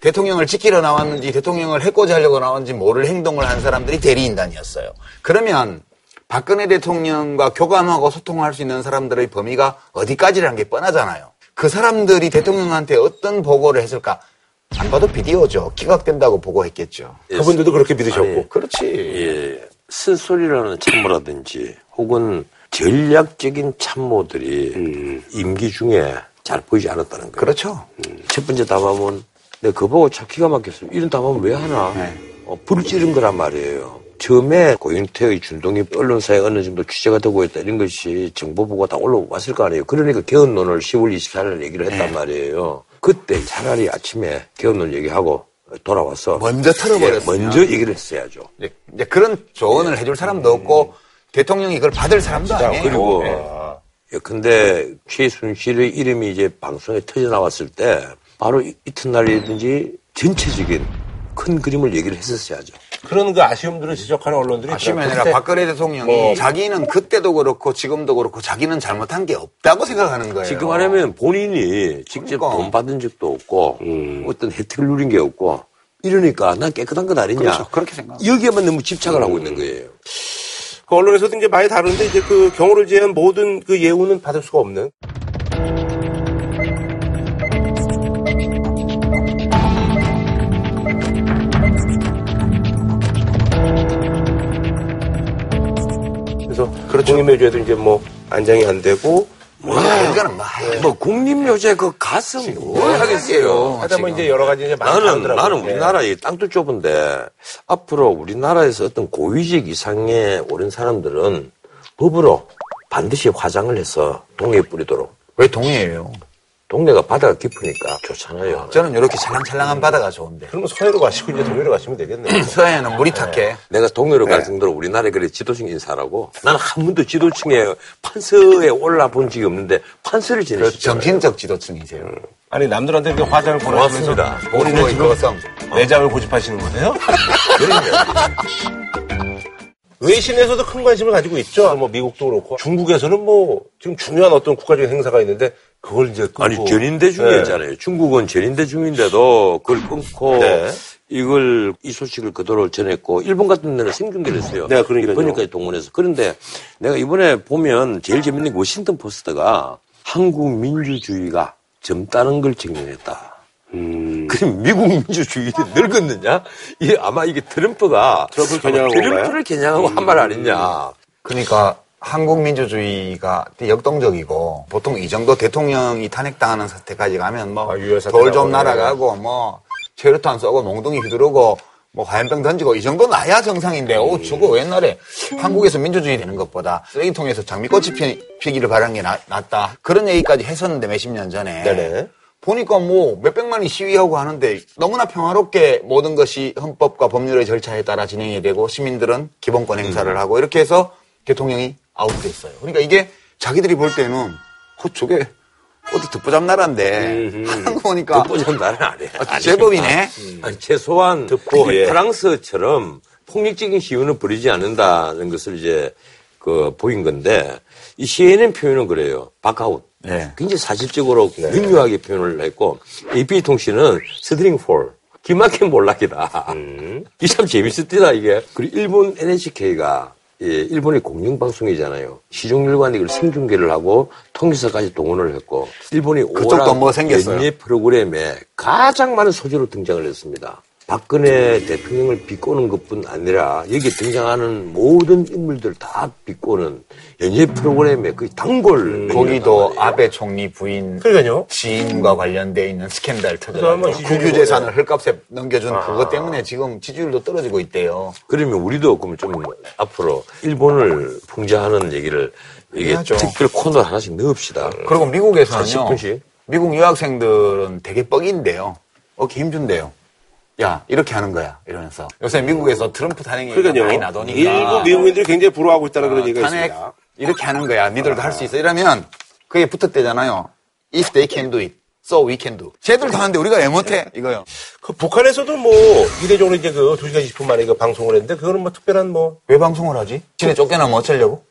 대통령을 지키러 나왔는지 대통령을 해코지하려고 나왔는지 모를 행동을 한 사람들이 대리인단이었어요. 그러면 박근혜 대통령과 교감하고 소통할 수 있는 사람들의 범위가 어디까지라는 게 뻔하잖아요. 그 사람들이 대통령한테 어떤 보고를 했을까? 안 봐도 비디오죠. 기각된다고 보고했겠죠. 예, 그분들도 그렇게 믿으셨고. 아니, 그렇지. 예, 쓴소리라는 참모라든지 혹은 전략적인 참모들이 음. 임기 중에 잘 보이지 않았다는 거예요. 그렇죠. 음. 첫 번째 담화문 내가 그거 보고 참 기가 막혔어요. 이런 담화문 왜 하나? 네. 어, 불을 찌른 거란 말이에요. 처음에 고영태의 준동이 언론사에 어느 정도 취재가 되고 있다 이런 것이 정보보고가 다 올라왔을 거 아니에요. 그러니까 개헌론을 시월 이십사일 얘기를 했단 네. 말이에요. 그때 차라리 아침에 개헌론 얘기하고 돌아와서 먼저 털어버렸어요. 예, 먼저 얘기를 했어야죠. 예, 이제 그런 조언을 예. 해줄 사람도 없고 음. 대통령이 이걸 받을 사람도 아니에요. 그리고 예. 예, 근데 최순실의 이름이 이제 방송에 터져 나왔을 때 바로 이, 이튿날이든지 전체적인 큰 그림을 얘기를 했었어야죠. 그런 그 아쉬움들을 지적하는 언론들이 아쉬움이 아니라 박근혜 대통령이 뭐 자기는 그때도 그렇고 지금도 그렇고 자기는 잘못한 게 없다고 생각하는 거예요. 지금 하려면 본인이 직접 그러니까. 돈 받은 적도 없고 음. 어떤 혜택을 누린 게 없고 이러니까 난 깨끗한 건 아니냐. 그렇죠. 그렇게 생각. 여기에만 너무 집착을 음. 하고 있는 거예요. 그 언론에서도 이제 많이 다른데 이제 그 경호를 제외한 모든 그 예우는 받을 수가 없는. 그래서 그렇죠. 공임해줘도 이제 뭐 안장이 안 되고 뭐야, 이거는 막. 뭐 국립묘지에 그 가슴 뭘 하겠어요. 하다 보면 이제 여러 가지 이제 많이 나오더라고요. 나는 우리나라의 땅도 좁은데 앞으로 우리나라에서 어떤 고위직 이상에 오른 사람들은 법으로 반드시 화장을 해서 동해에 뿌리도록. 왜 동해예요? 동네가 바다가 깊으니까 좋잖아요. 저는 이렇게 찰랑찰랑한 음. 바다가 좋은데. 그럼 서해로 가시고 이제 동해로 가시면 되겠네요. 서해는 물이 탁해. 네. 내가 동해로 네. 갈 정도로 우리나라에 그래 지도층 인사라고. 나는 한 번도 지도층에 판서에 올라본 적이 없는데 판서를 지내시죠. 그렇죠. 정신적 지도층이세요. 음. 아니 남들한테 이렇게 화장을 보내면서 본인의 지도성 내장을 고집하시는 거세요? 외신에서도 큰 관심을 가지고 있죠. 뭐 미국도 그렇고 중국에서는 뭐 지금 중요한 어떤 국가적인 행사가 있는데 그걸 이제 끊고. 아니 전인대 중이었잖아요. 네. 중국은 전인대 중인데도 그걸 끊고 네. 이걸 이 소식을 그대로 전했고 일본 같은 데는 생중계를 했어요. 네, 그러니까요. 일본까지 동원해서. 그런데 내가 이번에 보면 제일 재밌는 게 워싱턴 포스트가 한국 민주주의가 젊다는 걸 증명했다. 음. 그럼 미국 민주주의 늙었느냐? 이게 아마 이게 트럼프가 트럼프 겨냥하고 트럼프를 겨냥하고 음. 한 말 아니냐? 그러니까 한국 민주주의가 역동적이고 보통 이 정도 대통령이 탄핵당하는 사태까지 가면 뭐 돌 좀 아, 날아가고 뭐 최루탄 쏘고 몽둥이 휘두르고 뭐 화염병 던지고 이 정도 나야 정상인데 오 저거 옛날에 한국에서 민주주의 되는 것보다 쓰레기통에서 장미꽃이 피, 피기를 바란 게 나, 낫다 그런 얘기까지 했었는데 몇십 년 전에. 네네. 보니까 뭐 몇백만이 시위하고 하는데 너무나 평화롭게 모든 것이 헌법과 법률의 절차에 따라 진행이 되고 시민들은 기본권 행사를 음. 하고 이렇게 해서 대통령이 아웃됐어요. 그러니까 이게 자기들이 볼 때는 그 저게 어디 듣보잡 나라인데 음, 음. 하는 거니까 듣보잡 나라 아니야. 아, 제법이네. 음. 아니, 최소한 듣보 예. 프랑스처럼 폭력적인 시위는 벌이지 않는다는 것을 이제 그 보인 건데 이 씨엔엔 표현은 그래요. 박아웃. 네. 굉장히 사실적으로 네. 능유하게 표현을 했고 에이피통신은 스트링 폴 기막힌 몰락이다. 음. 이게 참 재밌었다 이게. 그리고 일본 엔에이치케이가 예, 일본의 공영방송이잖아요. 시종일관이 이걸 생중계를 하고 통신사까지 동원을 했고 일본이 오월한 뭐 연예 프로그램에 가장 많은 소재로 등장을 했습니다. 박근혜 대통령을 비꼬는 것뿐 아니라 여기 등장하는 모든 인물들 다 비꼬는 연예 프로그램의 그 단골. 음, 거기도 아베 총리 부인 그러니까요. 지인과 관련돼 있는 스캔들 터져 국유재산을 헐값에 넘겨준 아. 그것 때문에 지금 지지율도 떨어지고 있대요. 그러면 우리도 그럼 좀 앞으로 일본을 풍자하는 얘기를 이게 해야죠. 특별 코너 하나씩 넣읍시다. 그리고 미국에서는요. 사십 분씩. 미국 유학생들은 되게 뻑인데요. 어깨 힘준대요. 야, 이렇게 하는 거야. 이러면서. 요새 미국에서 트럼프 탄핵이 많이 나더니까. 일부 미국인들이 굉장히 부러워하고 있다는 어, 그런 얘기가 탄핵 있습니다. 이렇게 하는 거야. 니들도 아. 할 수 있어. 이러면 그게 붙었대잖아요. If they can do it, so we can do. 쟤들도 하는데 우리가 왜 못해? 이거요. 그 북한에서도 뭐 이례적으로 이제 그 두 시간 이십 분 만에 그 방송을 했는데 그거는 뭐 특별한 뭐. 왜 방송을 하지? 지네 쫓겨나면 어쩌려고?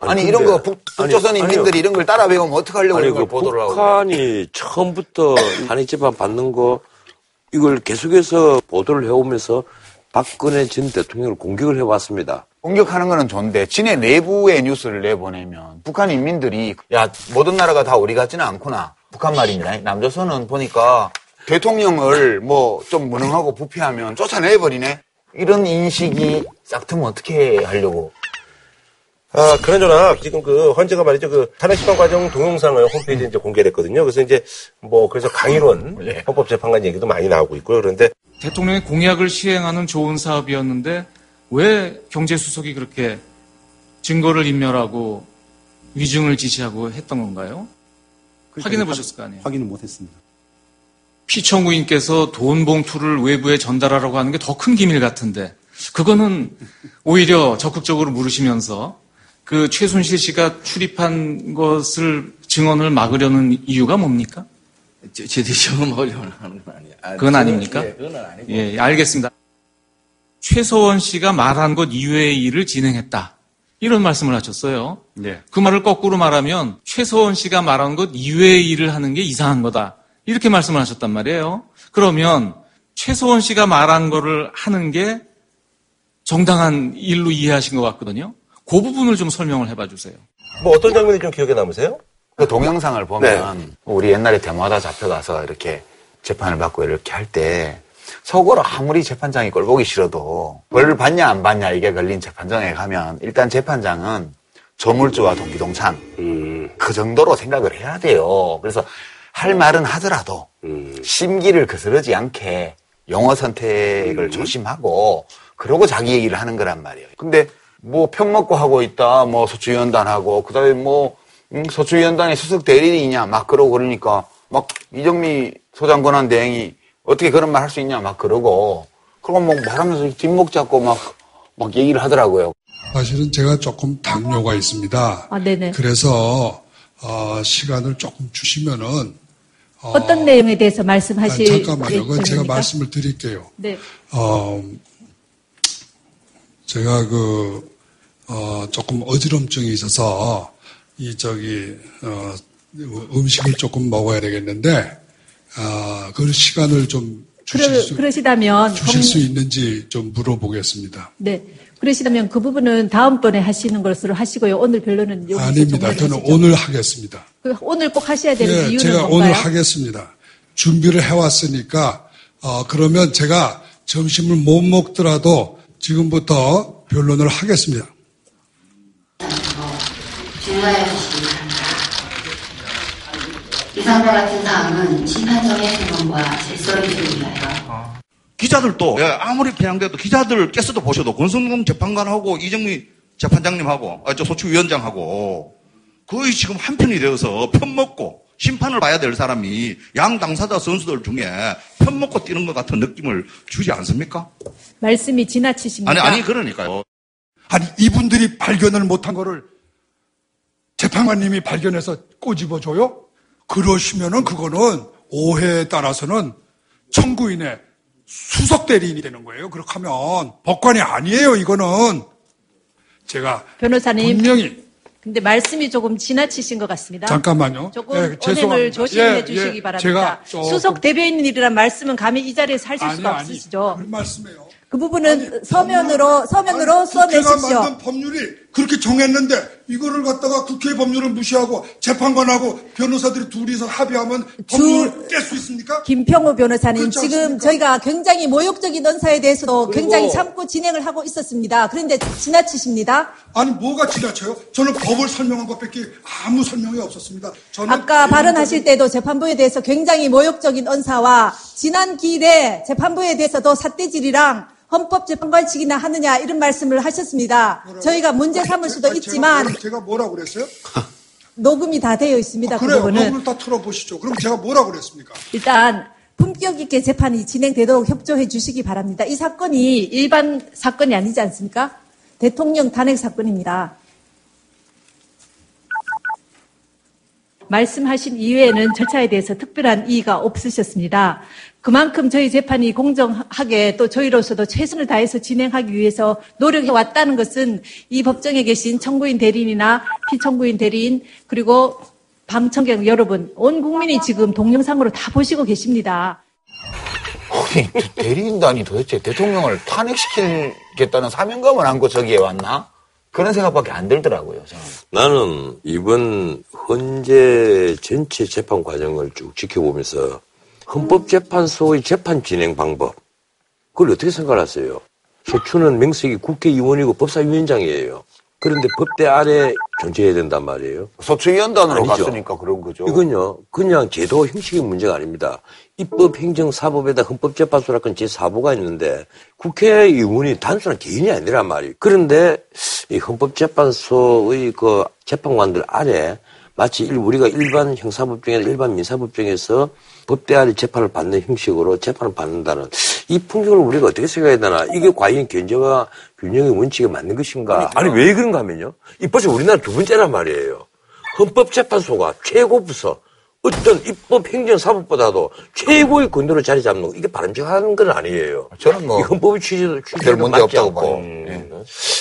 아니, 아니 이런 거 북, 북조선 인민들이 이런 걸 따라 배우면 어떡하려고 이런 걸 보도를 하고. 북한이 처음부터 탄핵 재판 받는 거 이걸 계속해서 보도를 해오면서 박근혜 전 대통령을 공격을 해왔습니다. 공격하는 거는 좋은데 진해 내부의 뉴스를 내보내면 북한 인민들이 야 모든 나라가 다 우리 같지는 않구나. 북한 말입니다. 남조선은 보니까 대통령을 뭐 좀 무능하고 부패하면 쫓아내버리네. 이런 인식이 싹 트면 어떻게 하려고. 아, 그런저나, 지금 그, 헌재가 말이죠. 그, 탄핵심판 과정 동영상을 홈페이지에 이제 공개를 했거든요. 그래서 이제, 뭐, 그래서 강일원, 헌법재판관 얘기도 많이 나오고 있고요. 그런데. 대통령의 공약을 시행하는 좋은 사업이었는데, 왜 경제수석이 그렇게 증거를 인멸하고 위증을 지시하고 했던 건가요? 확인해 보셨을 거 아니에요? 확인은 못 했습니다. 피청구인께서 돈 봉투를 외부에 전달하라고 하는 게 더 큰 기밀 같은데, 그거는 오히려 적극적으로 물으시면서, 그 최순실 씨가 출입한 것을 증언을 막으려는 이유가 뭡니까? 제, 제 대신을 막으려고 하는 건 아니에요. 아, 그건 아닙니까? 예, 그건 아니고. 예, 알겠습니다. 최서원 씨가 말한 것 이외의 일을 진행했다. 이런 말씀을 하셨어요. 네. 그 말을 거꾸로 말하면 최서원 씨가 말한 것 이외의 일을 하는 게 이상한 거다. 이렇게 말씀을 하셨단 말이에요. 그러면 최서원 씨가 말한 거를 하는 게 정당한 일로 이해하신 것 같거든요. 그 부분을 좀 설명을 해봐 주세요. 뭐 어떤 장면이 좀 기억에 남으세요? 그 동영상을 보면 네. 우리 옛날에 대모하다 잡혀가서 이렇게 재판을 받고 이렇게 할 때 속으로 아무리 재판장이 꼴 보기 싫어도 벌 받냐 안 받냐 이게 걸린 재판장에 가면 일단 재판장은 정울주와 동기동창 음. 그 정도로 생각을 해야 돼요. 그래서 할 말은 하더라도 음. 심기를 거스르지 않게 영어 선택을 음. 조심하고 그러고 자기 얘기를 하는 거란 말이에요. 근데 뭐 편 먹고 하고 있다, 뭐 소추위원단하고 그다음에 뭐 음, 소추위원단의 수석 대리인이냐 막 그러고 그러니까 막 이정미 소장 권한 대행이 어떻게 그런 말 할 수 있냐 막 그러고 그러고 막 말하면서 뒷목 잡고 막 막 얘기를 하더라고요. 사실은 제가 조금 당뇨가 있습니다. 아, 네네. 그래서 어, 시간을 조금 주시면은 어, 어떤 내용에 대해서 말씀하실? 아니, 잠깐만요. 그건 제가 말씀을 드릴게요. 네. 어, 제가 그 어, 조금 어지럼증이 있어서 이 저기 어, 음식을 조금 먹어야 되겠는데 아, 그 시간을 좀 주실 그러, 수, 그러시다면 주실 검... 수 있는지 좀 물어보겠습니다. 네. 그러시다면 그 부분은 다음번에 하시는 것으로 하시고요. 오늘 별로는 여기서 아닙니다. 저는 하시죠. 오늘 하겠습니다. 오늘 꼭 하셔야 되는 네, 이유는 제가 뭔가요? 오늘 하겠습니다. 준비를 해왔으니까 어, 그러면 제가 점심을 못 먹더라도 지금부터 변론을 하겠습니다. 이상과 같은 사항은 심판정의 소송과 질서를 위하여 기자들도 아무리 편향돼도 기자들께서도 보셔도 권성동 재판관하고 이정미 재판장님하고 아, 저 소추위원장하고 거의 지금 한편이 되어서 편먹고 심판을 봐야 될 사람이 양 당사자 선수들 중에 편먹고 뛰는 것 같은 느낌을 주지 않습니까? 말씀이 지나치십니다. 아니, 아니 그러니까요. 아니 이분들이 발견을 못한 거를 재판관님이 발견해서 꼬집어줘요? 그러시면은 그거는 오해에 따라서는 청구인의 수석 대리인이 되는 거예요. 그렇게 하면 법관이 아니에요. 이거는 제가 변호사님 분명히 근데 말씀이 조금 지나치신 것 같습니다. 잠깐만요. 조금 예, 언행을 조심해 예, 주시기 예, 바랍니다. 제가 수석 대변인이라는 말씀은 감히 이 자리에서 하실 아니, 수가 아니, 없으시죠. 그 말씀이에요. 그 부분은 아니, 서면으로 서면으로 아니, 써내십시오. 국회가 만든 법률이 그렇게 정했는데 이거를 갖다가 국회 법률을 무시하고 재판관하고 변호사들이 둘이서 합의하면 법률을 깰 수 있습니까? 김평우 변호사님 지금 저희가 굉장히 모욕적인 언사에 대해서도 굉장히 참고 진행을 하고 있었습니다. 그런데 지나치십니다. 아니 뭐가 지나쳐요? 저는 법을 설명한 것밖에 아무 설명이 없었습니다. 저는 아까 발언하실 때도 재판부에 대해서 굉장히 모욕적인 언사와 지난 길에 재판부에 대해서도 삿대질이랑 헌법재판관 측이나 하느냐 이런 말씀을 하셨습니다. 저희가 문제 삼을 수도 제가, 있지만 제가, 제가 뭐라고 그랬어요? 녹음이 다 되어 있습니다. 아, 그래요. 그 녹음을 다 틀어보시죠. 그럼 제가 뭐라고 그랬습니까? 일단 품격 있게 재판이 진행되도록 협조해 주시기 바랍니다. 이 사건이 일반 사건이 아니지 않습니까? 대통령 탄핵 사건입니다. 말씀하신 이외에는 절차에 대해서 특별한 이의가 없으셨습니다. 그만큼 저희 재판이 공정하게 또 저희로서도 최선을 다해서 진행하기 위해서 노력해왔다는 것은 이 법정에 계신 청구인 대리인이나 피청구인 대리인 그리고 방청객 여러분 온 국민이 지금 동영상으로 다 보시고 계십니다. 아니 대리인단이 도대체 대통령을 탄핵시키겠다는 사명감을 안고 저기에 왔나? 그런 생각밖에 안 들더라고요. 저는. 나는 이번 헌재 전체 재판 과정을 쭉 지켜보면서 헌법재판소의 재판 진행 방법 그걸 어떻게 생각하세요? 소추는 명색이 국회의원이고 법사위원장이에요. 그런데 법대 아래 존재해야 된단 말이에요. 소추위원단으로 아니죠. 갔으니까 그런 거죠. 이건요. 그냥 제도 형식의 문제가 아닙니다. 입법, 행정, 사법에다 헌법재판소라고 하는 제사부가 있는데 국회의원이 단순한 개인이 아니란 말이에요. 그런데 이 헌법재판소의 그 재판관들 아래 마치 우리가 일반 형사법정이나 일반 민사법정에서 법대 아래 재판을 받는 형식으로 재판을 받는다는 이 풍경을 우리가 어떻게 생각해야 되나? 이게 과연 견제와 균형의 원칙에 맞는 것인가? 아니, 왜 그런가 하면요. 이 벌써 우리나라 두 번째란 말이에요. 헌법재판소가 최고 부서, 어떤 입법, 행정, 사법보다도 최고의 권위로 자리 잡는 거, 이게 바람직한 건 아니에요. 저는 뭐. 이 헌법의 취지도, 취지도 문제 없다고 봐요. 음. 네.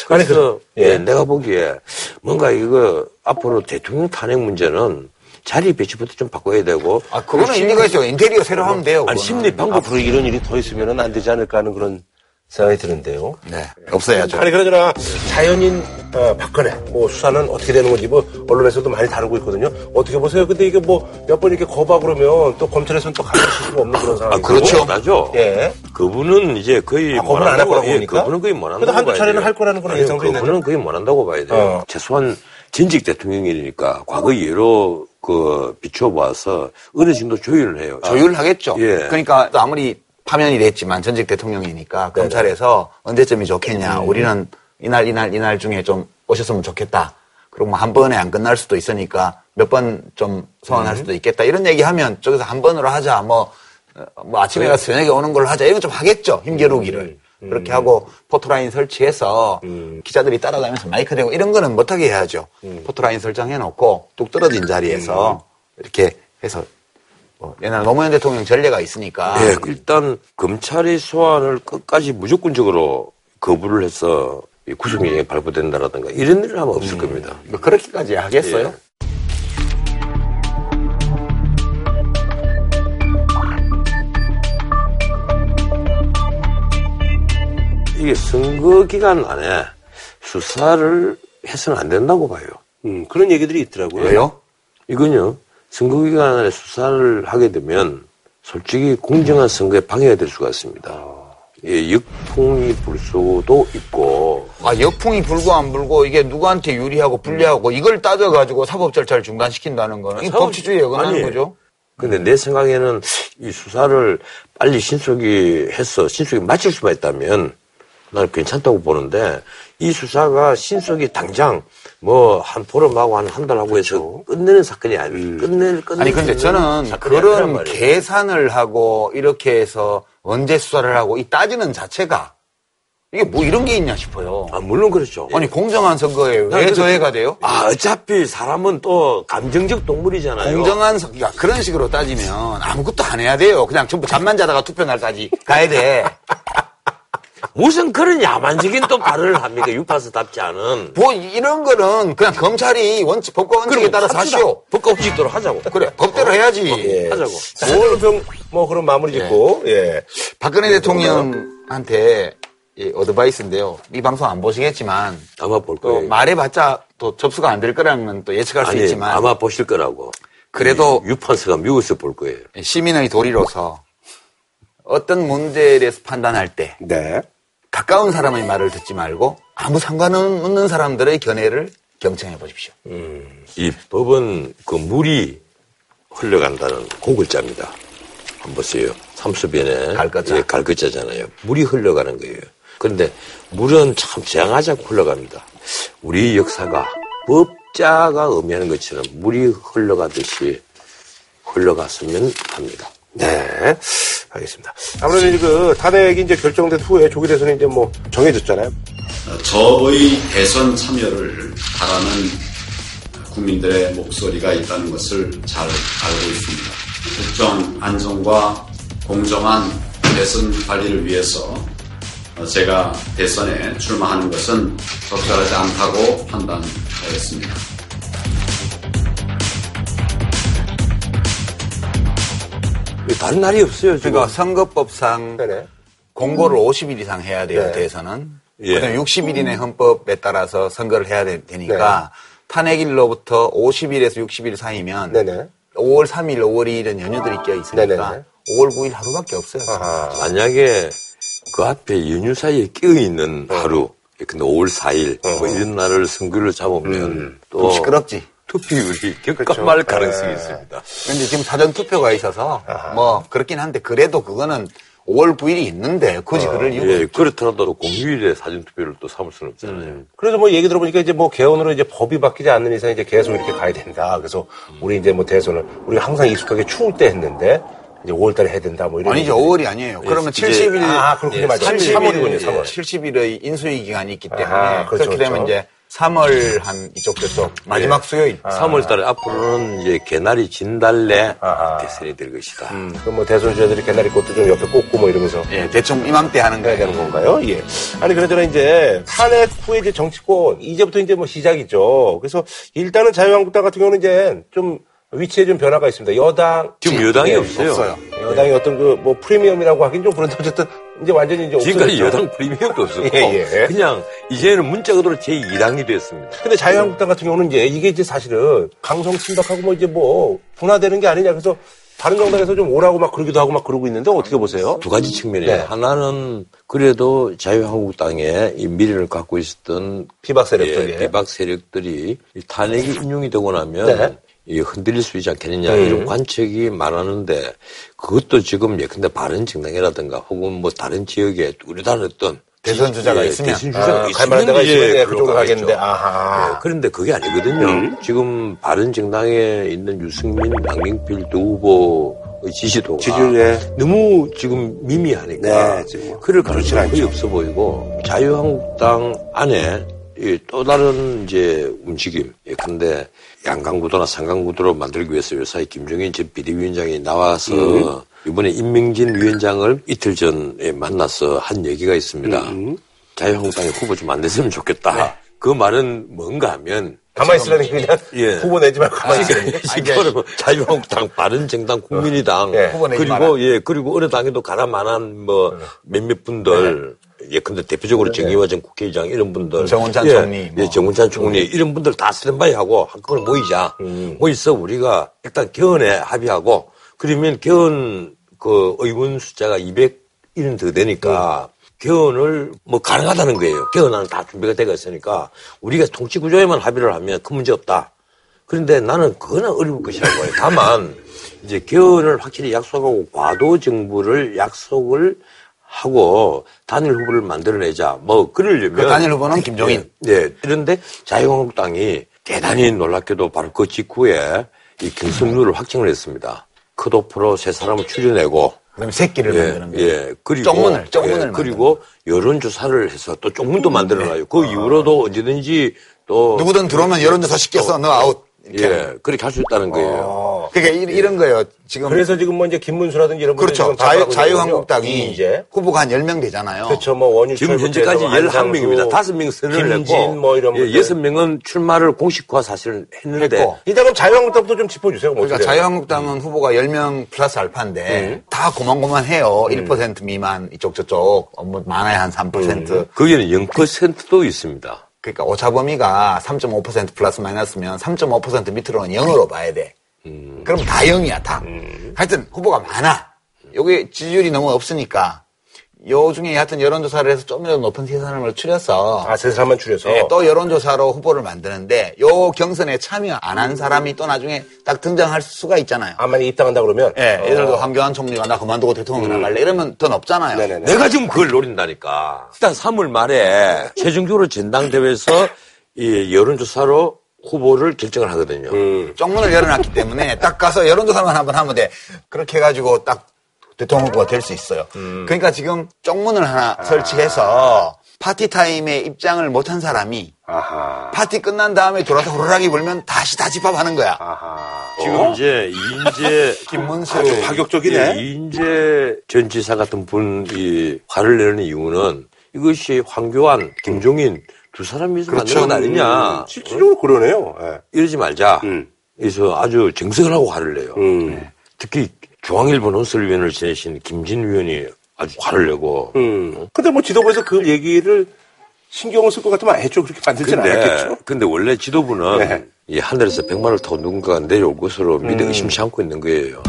그래서, 예, 네. 내가 보기에 뭔가 이거 앞으로 대통령 탄핵 문제는 자리 배치부터 좀 바꿔야 되고. 아, 그거는 일리가 있죠. 인테리어 새로 하면 돼요. 아니, 심리 방법. 앞으로 이런 일이 더 있으면 안 되지 않을까 하는 그런 생각이 드는데요. 네. 없어야죠. 아니, 그러잖아. 자연인, 어, 박근혜, 뭐, 수사는 어떻게 되는 건지, 뭐, 언론에서도 많이 다루고 있거든요. 어떻게 보세요? 근데 이게 뭐, 몇 번 이렇게 거봐 그러면 또 검찰에서는 또 가질 수가 없는 그런 상황이고. 아, 그렇죠. 맞죠. 예. 그분은 이제 거의. 아, 거분은 안 할 거라고 보니까. 예, 그분은 거의 못 한다고. 그래도 한두 차례는 할 거라는 건 예상도 있는데. 그분은 거의 못 한다고 봐야 돼요. 어. 최소한 전직 대통령이니까 과거 예로 그 비춰봐서 어느 정도 조율을 해요. 조율을 하겠죠. 예. 그러니까 또 아무리 파면이 됐지만 전직 대통령이니까 네네. 검찰에서 언제쯤이 좋겠냐. 음. 우리는 이날 이날 이날 중에 좀 오셨으면 좋겠다. 그리고 뭐 한 번에 안 끝날 수도 있으니까 몇 번 좀 소환할 음. 수도 있겠다. 이런 얘기하면 저기서 한 번으로 하자. 뭐, 뭐 아침에 가서 저녁에 오는 걸로 하자. 이건 좀 하겠죠. 힘겨루기를. 음. 그렇게 하고 포토라인 설치해서 음. 기자들이 따라다니면서 마이크 대고 이런 거는 못하게 해야죠. 음. 포토라인 설정해놓고 뚝 떨어진 자리에서 음. 이렇게 해서 뭐 옛날 노무현 대통령 전례가 있으니까. 네, 일단 검찰이 소환을 끝까지 무조건적으로 거부를 해서 구속영장이 발부된다라든가 이런 일을 하면 없을 음. 겁니다. 뭐 그렇게까지 하겠어요? 예. 이게 선거 기간 안에 수사를 해서는 안 된다고 봐요. 음, 그런 얘기들이 있더라고요. 왜요? 이건요, 선거 기간 안에 수사를 하게 되면 솔직히 공정한 선거에 방해가 될 수가 있습니다. 예, 역풍이 불 수도 있고. 아, 역풍이 불고 안 불고 이게 누구한테 유리하고 불리하고 음. 이걸 따져가지고 사법 절차를 중단시킨다는 거는 아, 사법... 법치주의에 어긋나는 거죠. 근데 내 생각에는 이 수사를 빨리 신속히 해서 신속히 마칠 수만 있다면 난 괜찮다고 보는데 이 수사가 신속히 당장 뭐 한 보름하고 한 한 달하고 해서 끝내는 사건이 아니에요. 끝낼, 끝낼 아니 근데 저는 그런 계산을 하고 이렇게 해서 언제 수사를 하고 이 따지는 자체가 이게 뭐 이런 게 있냐 싶어요. 아, 물론 그렇죠. 아니, 공정한 선거에 왜 저해가 돼요? 아, 어차피 사람은 또 감정적 동물이잖아요. 공정한 선거, 그런 식으로 따지면 아무것도 안 해야 돼요. 그냥 전부 잠만 자다가 투표 날까지 가야 돼. 무슨 그런 야만적인 또 발언을 합니까? 유파스답지 않은. 뭐, 이런 거는 그냥 검찰이 원칙, 법과 원칙에 따라서 하시오. 법과 원칙대로 하자고. 그래, 법대로 어, 해야지. 예. 하자고. 오월평, 뭐, 그런 마무리 짓고, 예. 예. 박근혜 예. 대통령한테 예, 어드바이스인데요. 이 방송 안 보시겠지만 아마 볼 거예요. 말해봤자 또 접수가 안 될 거라면 또 예측할 아니, 수 있지만 아마 보실 거라고. 그래도 유판서가 미국에서 볼 거예요. 시민의 도리로서 어떤 문제에 대해서 판단할 때 네. 가까운 사람의 말을 듣지 말고 아무 상관없는 사람들의 견해를 경청해 보십시오. 음, 이 법은 그 물이 흘러간다는 그 글자입니다. 한번 보세요. 삼수변에 갈거자. 예, 갈거자잖아요. 물이 흘러가는 거예요. 그런데 물은 참 장하자고 흘러갑니다. 우리 역사가 법자가 의미하는 것처럼 물이 흘러가듯이 흘러갔으면 합니다. 네, 알겠습니다. 아무래도 이제 그 탄핵이 이제 결정된 후에 조기 대선이 이제 뭐 정해졌잖아요. 저의 대선 참여를 바라는 국민들의 목소리가 있다는 것을 잘 알고 있습니다. 국정 안정과 공정한 대선 관리를 위해서 제가 대선에 출마하는 것은 적절하지 않다고 판단하였습니다. 다른 날이 없어요. 지금. 그러니까 선거법상 그래. 공고를 음. 오십 일 이상 해야 돼요. 네. 대선은. 예. 그다음에 육십 일 이내 헌법에 따라서 선거를 해야 되니까 네. 탄핵일로부터 오십 일에서 육십 일 사이면 네네. 오월 삼일, 오월 이일은 연휴들이 껴 있으니까 네네. 오월 구일 하루밖에 없어요. 아하. 만약에 그 앞에 연휴 사이에 끼어 있는 어. 하루, 근데 오월 사일 어. 뭐 이런 날을 선거를 잡으면 음. 또 시끄럽지. 투표율이 격감할 그렇죠. 가능성이 아. 있습니다. 그런데 지금 사전 투표가 있어서 아하. 뭐 그렇긴 한데 그래도 그거는 오월 구일이 있는데 굳이 어, 그럴 이유가 예, 그렇더라도 공휴일에 사전 투표를 또 삼을 수는 없잖아요. 음. 그래서 뭐 얘기 들어보니까 이제 뭐 개헌으로 이제 법이 바뀌지 않는 이상 이제 계속 이렇게 가야 된다. 그래서 음. 우리 이제 뭐 대선을 우리가 항상 익숙하게 추울 때 했는데 이제 오월달에 해야 된다. 뭐 이런 아니죠. 오월이 아니에요. 예, 그러면 칠십 일 아 그렇군요. 예, 맞죠. 삼월이군요. 삼월. 칠십 일의 인수위 기간이 있기 때문에 아, 그렇죠, 그렇게 되면 그렇죠. 이제. 삼월 한 이쪽 저쪽 마지막 예. 수요일 아. 삼월달에 앞으로는 이제 개나리 진달래 아하. 대선이 될 것이다. 음. 그럼 뭐 대선 주자들이 개나리 꽃도 좀 옆에 꽂고 뭐 이러면서 예 대충 이맘때 하는 거야 되는 건가요? 예. 아니 그러잖아 이제 탄핵 후에 이제 정치권 이제부터 이제 뭐 시작이죠. 그래서 일단은 자유한국당 같은 경우는 이제 좀 위치에 좀 변화가 있습니다. 여당 지금 여당이 네, 없어요. 없어요. 여당이 네. 어떤 그 뭐 프리미엄이라고 하긴 좀 그런데 어쨌든 이제 완전히 이제 지금까지 없어졌죠. 여당 프리미엄도 없었고 예, 예. 그냥 이제는 문자 그대로 제이 당이 됐습니다. 근데 자유한국당 같은 경우는 이제 이게 이제 사실은 강성 침박하고 뭐 이제 뭐 분화되는 게 아니냐 그래서 다른 정당에서 좀 오라고 막 그러기도 하고 막 그러고 있는데 어떻게 보세요? 두 가지 측면이에요. 네. 하나는 그래도 자유한국당에 이 미래를 갖고 있었던 비박 세력들이, 예, 비박 세력들이 탄핵이 인용이 되고 나면, 네, 이 흔들릴 수 있지 않겠느냐, 음, 이런 관측이 많았는데, 그것도 지금 예컨대 바른 정당이라든가 혹은 뭐 다른 지역에 뚜렷한 어떤 대선 주자가, 예, 있으면, 대선 주자가, 아, 있으면 가 이제 그쪽으로 가겠는데, 아하. 예, 그런데 그게 아니거든요. 음? 지금 바른 정당에 있는 유승민, 양경필 두 후보의 지지도가 지지율에 너무 지금 미미하니까, 네, 지금 그럴 가능성이 거의 없어 보이고, 자유한국당 안에 이 또 다른 이제 움직임, 예, 근데 양강구도나 상강구도로 만들기 위해서 요사이 김종인 전 비대위원장이 나와서, 음, 이번에 임명진 위원장을 이틀 전에 만나서 한 얘기가 있습니다. 음. 자유한국당에 후보 좀 안 냈으면 좋겠다. 네. 그 말은 뭔가 하면 가만히 있으려니 그냥, 예, 후보 내지 말고 가만히 있으려니. 자유한국당, 바른정당, 국민의당, 네, 네, 그리고, 예, 그리고 어느 당에도 가라만한 뭐, 네, 몇몇 분들, 네, 예, 근데 대표적으로 정의와 전 국회의장 이런 분들, 정운찬, 예, 총리, 뭐, 예, 정운찬 총리, 음, 이런 분들 다 스탠바이하고 한꺼번에 모이자. 음. 모이서 우리가 일단 개헌에 합의하고, 그러면 개헌 그 의원 숫자가 이백일은 더 되니까, 음, 개헌을 뭐 가능하다는 거예요. 개헌안은 다 준비가 되어 있으니까 우리가 통치 구조에만 합의를 하면 큰 문제 없다. 그런데 나는 그거는 어려울 것이라고 봐요. 다만 이제 개헌을 확실히 약속하고 과도 정부를 약속을 하고 단일 후보를 만들어내자. 뭐 그러려면 그 단일 후보는 김종인. 네. 네. 그런데 자유한국당이 대단히 놀랍게도 바로 그 직후에 이 경선룰을 확정을 했습니다. 컷오프로 세 사람을 추려내고. 그다음에 새끼를, 예, 만드는 거예요. 예, 그리고 쪽문을, 쪽문을, 예, 그리고 여론 조사를 해서 또 쪽문도 만들어놔요. 그 이후로도 언제든지 또 누구든 들어오면 여론 조사 시켜서 너 아웃. 이렇게, 예, 그렇게 할 수 있다는 거예요. 그러니까, 예, 이런 거예요. 지금 그래서 지금 뭐 이제 김문수라든지 이런, 그렇죠, 자유 자유한국당이 이제 후보가 한 열 명 되잖아요. 그렇죠. 뭐 원유 지금 현재까지 열한 명입니다. 다섯 명 선언을 했고, 뭐 이런, 예, 여섯 명은 출마를 공식화 사실은 했는데 했고. 일단 그럼 자유한국당부터 좀 짚어 주세요. 그러니까 자유한국당은, 음, 후보가 열 명 플러스 알파인데, 음, 다 고만고만해요. 음. 일 퍼센트 미만 이쪽 저쪽 뭐 많아야 한 삼 퍼센트. 음. 거기는 영 퍼센트도 있습니다. 그러니까 오차 범위가 삼 점 오 퍼센트 플러스 마이너스면 삼 점 오 퍼센트 밑으로는 영으로 봐야 돼. 음. 그럼 다 영이야, 다. 음. 하여튼 후보가 많아. 요게 지지율이 너무 없으니까 요 중에 하여튼 여론조사를 해서 좀이라도 높은 세 사람을 추려서, 아, 세 사람만 추려서, 네, 또 여론조사로 후보를 만드는데 요 경선에 참여 안 한 사람이 또 나중에 딱 등장할 수가 있잖아요. 아, 만약에 입당한다 그러면, 예, 네, 예를 들어 황교안 총리가 나 그만두고 대통령으로 나갈래, 음, 이러면 돈 없잖아요. 네네네. 내가 지금 그걸 노린다니까. 일단 삼월 말에 최종적으로 전당대회에서 이 여론조사로 후보를 결정을 하거든요. 음. 쪽문을 열어놨기 때문에 딱 가서 여론조사만 한번 하면 돼. 그렇게 해가지고 딱 대통령 후보가 될 수 있어요. 음. 그러니까 지금 쪽문을 하나, 아, 설치해서 파티 타임에 입장을 못한 사람이, 아하, 파티 끝난 다음에 돌아서 호루라기 불면 다시 다 집합하는 거야. 아하. 지금, 어? 이제 이인재 김문수 아주 파격적이네. 예, 이인재 전 지사 같은 분이 화를 내는 이유는 이것이 황교안, 김종인 두 사람이 만든 건 아니냐. 실제로 그러네요. 네. 이러지 말자. 음. 그래서 아주 정색을 하고 화를 내요. 음. 네. 특히 중앙일보 논설위원을 지내신 김진 위원이 아주 화를 내고. 음. 근데 뭐 지도부에서 그 얘기를 신경을 쓸 것 같으면 애초에 그렇게 만들진 않았겠죠. 근데 원래 지도부는, 네, 이 하늘에서 백마를 타고 누군가가 내려올 것으로 미리, 음, 의심치 않고 있는 거예요.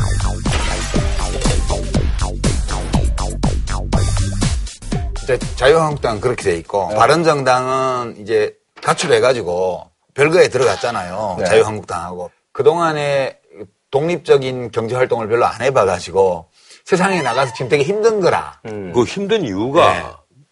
이제 자유한국당은 그렇게 돼 있고, 네, 바른정당은 이제 가출해가지고 별거에 들어갔잖아요. 네. 자유한국당하고. 그동안에 독립적인 경제활동을 별로 안 해봐가지고 세상에 나가서 지금 되게 힘든 거라. 음. 그 힘든 이유가,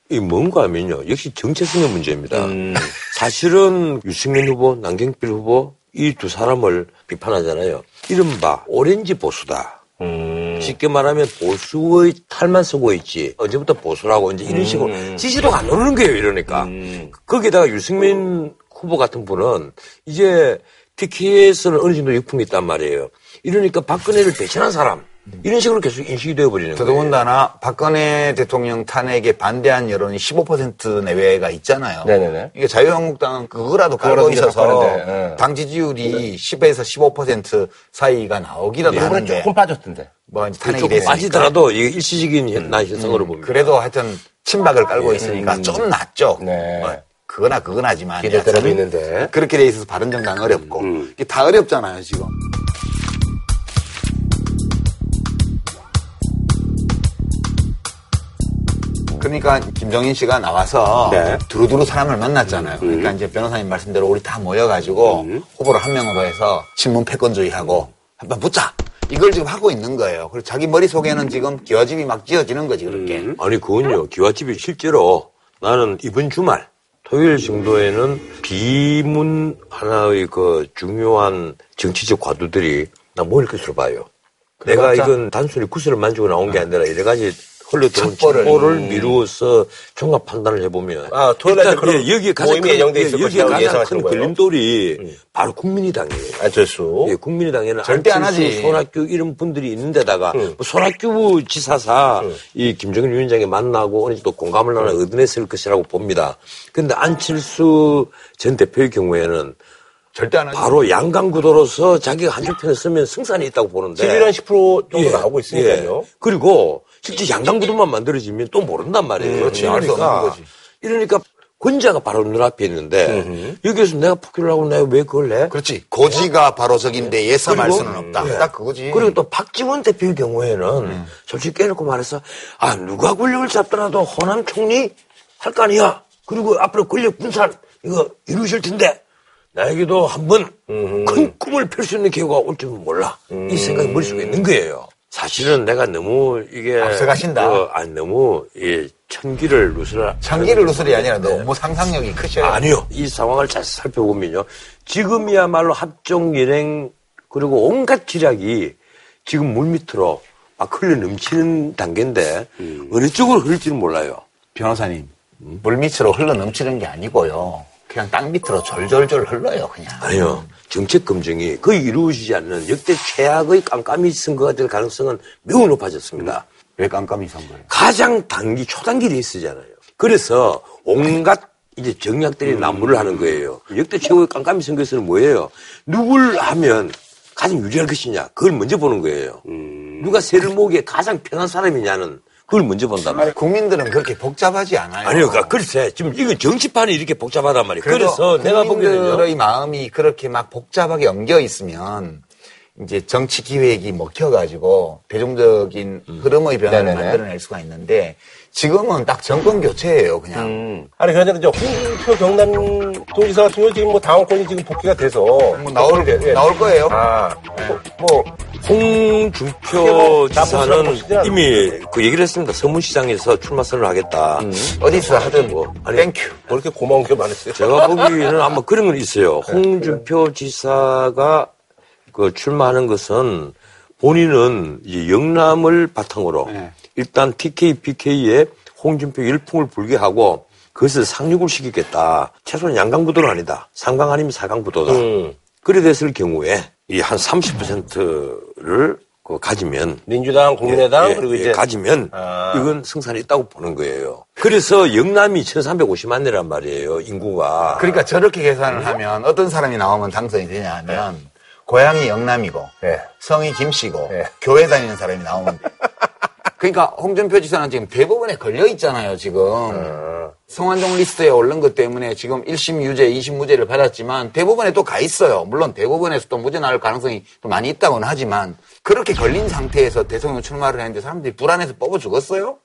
네, 이 뭔가 하면요. 역시 정체성의 문제입니다. 음. 사실은 유승민 후보, 남경필 후보 이 두 사람을 비판하잖아요. 이른바 오렌지 보수다. 음. 쉽게 말하면 보수의 탈만 쓰고 있지. 언제부터 보수라고 이제 이런, 음, 식으로 지지도가 안 오르는 거예요. 이러니까. 음. 거기다가 유승민, 음, 후보 같은 분은 이제 특히에서는 어느 정도 역풍이 있단 말이에요. 이러니까 박근혜를 배신한 사람, 이런 식으로 계속 인식이 되어버리는 거예요. 더더군다나 박근혜 대통령 탄핵에 반대한 여론이 십오 퍼센트 내외가 있잖아요. 네네네. 이게 자유한국당은 그거라도 깔고 있어서, 네, 당 지지율이, 네, 십에서 십오 퍼센트 사이가 나오기라도, 네, 하는데 조금 빠졌던데. 뭐 이제 탄핵이 됐으니까. 빠지더라도 이게 일시적인 나, 음, 현상으로, 음, 봅니다. 그래도 하여튼 침박을 깔고, 네, 있으니까, 음, 좀 낫죠. 네. 네. 그거나 그건 하지만 기대대로 있는데 그렇게 돼 있어서 바른정당 어렵고, 음, 이게 다 어렵잖아요 지금. 그러니까 김종인 씨가 나와서 네. 두루두루 사람을 만났잖아요. 음. 그러니까 이제 변호사님 말씀대로 우리 다 모여가지고 음. 후보를 한 명으로 해서 친문 패권주의하고 한번 붙자. 이걸 지금 하고 있는 거예요. 그리고 자기 머릿속에는 지금 기와집이 막 지어지는 거지, 그렇게. 음. 아니, 그건요. 기와집이 실제로 나는 이번 주말, 토요일 정도에는 비문 하나의 그 중요한 정치적 과도들이 나 모일 것으로 봐요. 내가 이건 단순히 구슬을 만지고 나온 게 아니라 여러 가지 흘러들어온 정보를 미루어서 종합 판단을 해보면. 아, 토요일 날 그럼 예, 여기에 가장 큰, 여기에 가장 큰 걸림돌이 음. 바로 국민의당이에요. 안철수. 예, 국민의당에는 절대 안 하지. 손학규 이런 분들이 있는데다가 음. 뭐 손학규 지사사 음. 이 김종인 위원장이 만나고 어느 정도 공감을 하나 음. 얻어냈을 것이라고 봅니다. 그런데 안철수 전 대표의 경우에는 절대 안 하죠. 바로 양강구도로서 자기가 한쪽 편을 쓰면 승산이 있다고 보는데. 십일 한 십 퍼센트 정도 예, 나오고 있으니까요. 예. 그리고 실제 양강구도만 만들어지면 또 모른단 말이에요. 음, 그렇지. 알 수 없는 거지. 이러니까 권자가 바로 눈앞에 있는데 음흠. 여기에서 내가 포기를 하고 내가 왜 그걸 해? 그렇지. 고지가 어? 바로 석인데 예사 말 수는 없다. 네. 딱 그거지. 그리고 또 박지원 대표의 경우에는 음. 솔직히 깨놓고 말해서 아 누가 권력을 잡더라도 호남 총리 할 거 아니야. 그리고 앞으로 권력 분산 이거 이루실 텐데. 나에게도 한번 음. 큰 꿈을 펼 수 있는 기회가 올 줄은 몰라. 음. 이 생각이 머릿속에 있는 거예요. 사실은 내가 너무 이게 앞서가신다. 그, 아니 너무 이 천기를 누설라. 천기를 누설이 아니라 너무 상상력이 크셔요. 아니요. 이 상황을 잘 살펴보면요. 지금이야말로 합종 연행 그리고 온갖 지략이 지금 물 밑으로 막 흘러 넘치는 단계인데 음. 어느 쪽으로 흘릴지는 몰라요. 변호사님, 음? 물 밑으로 흘러 넘치는 게 아니고요. 그냥 땅 밑으로 졸졸졸 흘러요, 그냥. 아니요. 정책 검증이 거의 이루어지지 않는 역대 최악의 깜깜이 선거가 될 가능성은 매우 높아졌습니다. 음. 왜 깜깜이 선거예요? 가장 단기, 초단기 레이스잖아요. 그래서 온갖 이제 정략들이 음. 난무를 하는 거예요. 역대 최고의 깜깜이 선거에서는 뭐예요? 누굴 하면 가장 유리할 것이냐. 그걸 먼저 보는 거예요. 음. 누가 세를 모으기에 가장 편한 사람이냐는. 그걸 먼저 본단 말이에요. 국민들은 그렇게 복잡하지 않아요. 아니요, 그러니까 글쎄, 지금 이거 정치판이 이렇게 복잡하단 말이에요. 그래서 내가 보기에는 국민들의 마음이 그렇게 막 복잡하게 엉겨 있으면 이제 정치 기획이 먹혀가지고 대중적인 음. 흐름의 변화를 네네네. 만들어낼 수가 있는데 지금은 딱 정권 교체예요, 그냥. 음. 아니 그러니까 이제 홍준표 경남도지사 같은 경우 지금 뭐 당원권이 지금 복귀가 돼서 뭐 나올 예. 나올 거예요. 아, 네. 뭐, 뭐. 홍준표 지사는 이미 그 얘기를 했습니다. 서문시장에서 출마 선언을 하겠다. 음. 어디서 하든 뭐. 아니, 땡큐. 뭐 이렇게 고마운 게 많았어요. 제가 보기에는 아마 그런 건 있어요. 홍준표 지사가 그 출마하는 것은 본인은 이제 영남을 바탕으로 네. 일단 티케이, 피케이에 홍준표 일풍을 불게 하고 그것을 상륙을 시키겠다. 최소한 양강구도는 아니다. 삼강 아니면 사강구도다. 음. 그래 됐을 경우에 이 한 삼십 퍼센트를 그 가지면 민주당, 국민의당 예, 예, 그리고 이제 가지면 아. 이건 승산이 있다고 보는 거예요. 그래서 영남이 천삼백오십만 대란 말이에요. 인구가. 그러니까 저렇게 계산을 음. 하면 어떤 사람이 나오면 당선이 되냐 하면 네. 고향이 영남이고 네. 성이 김씨고 네. 교회 다니는 사람이 나오면 돼요. 그러니까 홍준표 지사는 지금 대부분에 걸려 있잖아요. 지금 음. 성완종 리스트에 오른 것 때문에 지금 일 심 유죄, 이 심 무죄를 받았지만 대부분에 또 가 있어요. 물론 대부분에서 또 무죄 나올 가능성이 또 많이 있다고는 하지만 그렇게 걸린 상태에서 대통령 출마를 했는데 사람들이 불안해서 뽑아 죽었어요.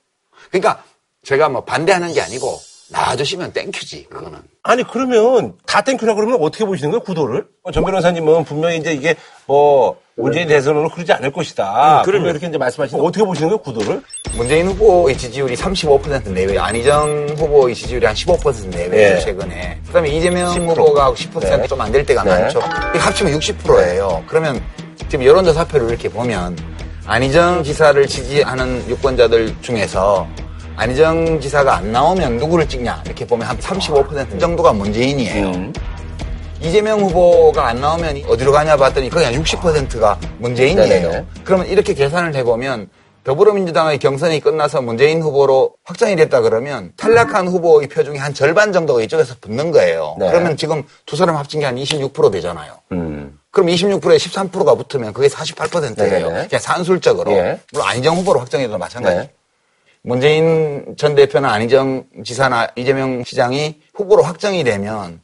그러니까 제가 뭐 반대하는 게 아니고 나와주시면 땡큐지 그거는. 아니 그러면 다 땡큐라 그러면 어떻게 보시는 거예요? 구도를? 전 변호사님은 분명히 이제 이게 뭐. 문재인 대선으로 그러지 않을 것이다. 음, 그러면 이렇게 이제 말씀하시는데 어, 어떻게 보시는 거예요, 구도를? 문재인 후보의 지지율이 삼십오 퍼센트 내외, 안희정 후보의 지지율이 한 십오 퍼센트 내외 네. 최근에. 그다음에 이재명 십 퍼센트. 후보가 십 퍼센트 네. 좀 안 될 때가 네. 많죠. 이게 합치면 육십 퍼센트예요. 네. 그러면 지금 여론조사표를 이렇게 보면 안희정 지사를 지지하는 유권자들 중에서 안희정 지사가 안 나오면 누구를 찍냐 이렇게 보면 한 삼십오 퍼센트 정도가 문재인이에요. 음. 이재명 후보가 안 나오면 어디로 가냐 봤더니 그게 한 육십 퍼센트가 문재인이에요. 네네. 그러면 이렇게 계산을 해보면 더불어민주당의 경선이 끝나서 문재인 후보로 확정이 됐다 그러면 탈락한 후보의 표 중에 한 절반 정도가 이쪽에서 붙는 거예요. 네. 그러면 지금 두 사람 합친 게 한 이십육 퍼센트 되잖아요. 음. 그럼 이십육 퍼센트에 십삼 퍼센트가 붙으면 그게 사십팔 퍼센트예요. 네네. 그냥 산술적으로. 네. 물론 안희정 후보로 확정해도 마찬가지. 네. 문재인 전 대표나 안희정 지사나 이재명 시장이 후보로 확정이 되면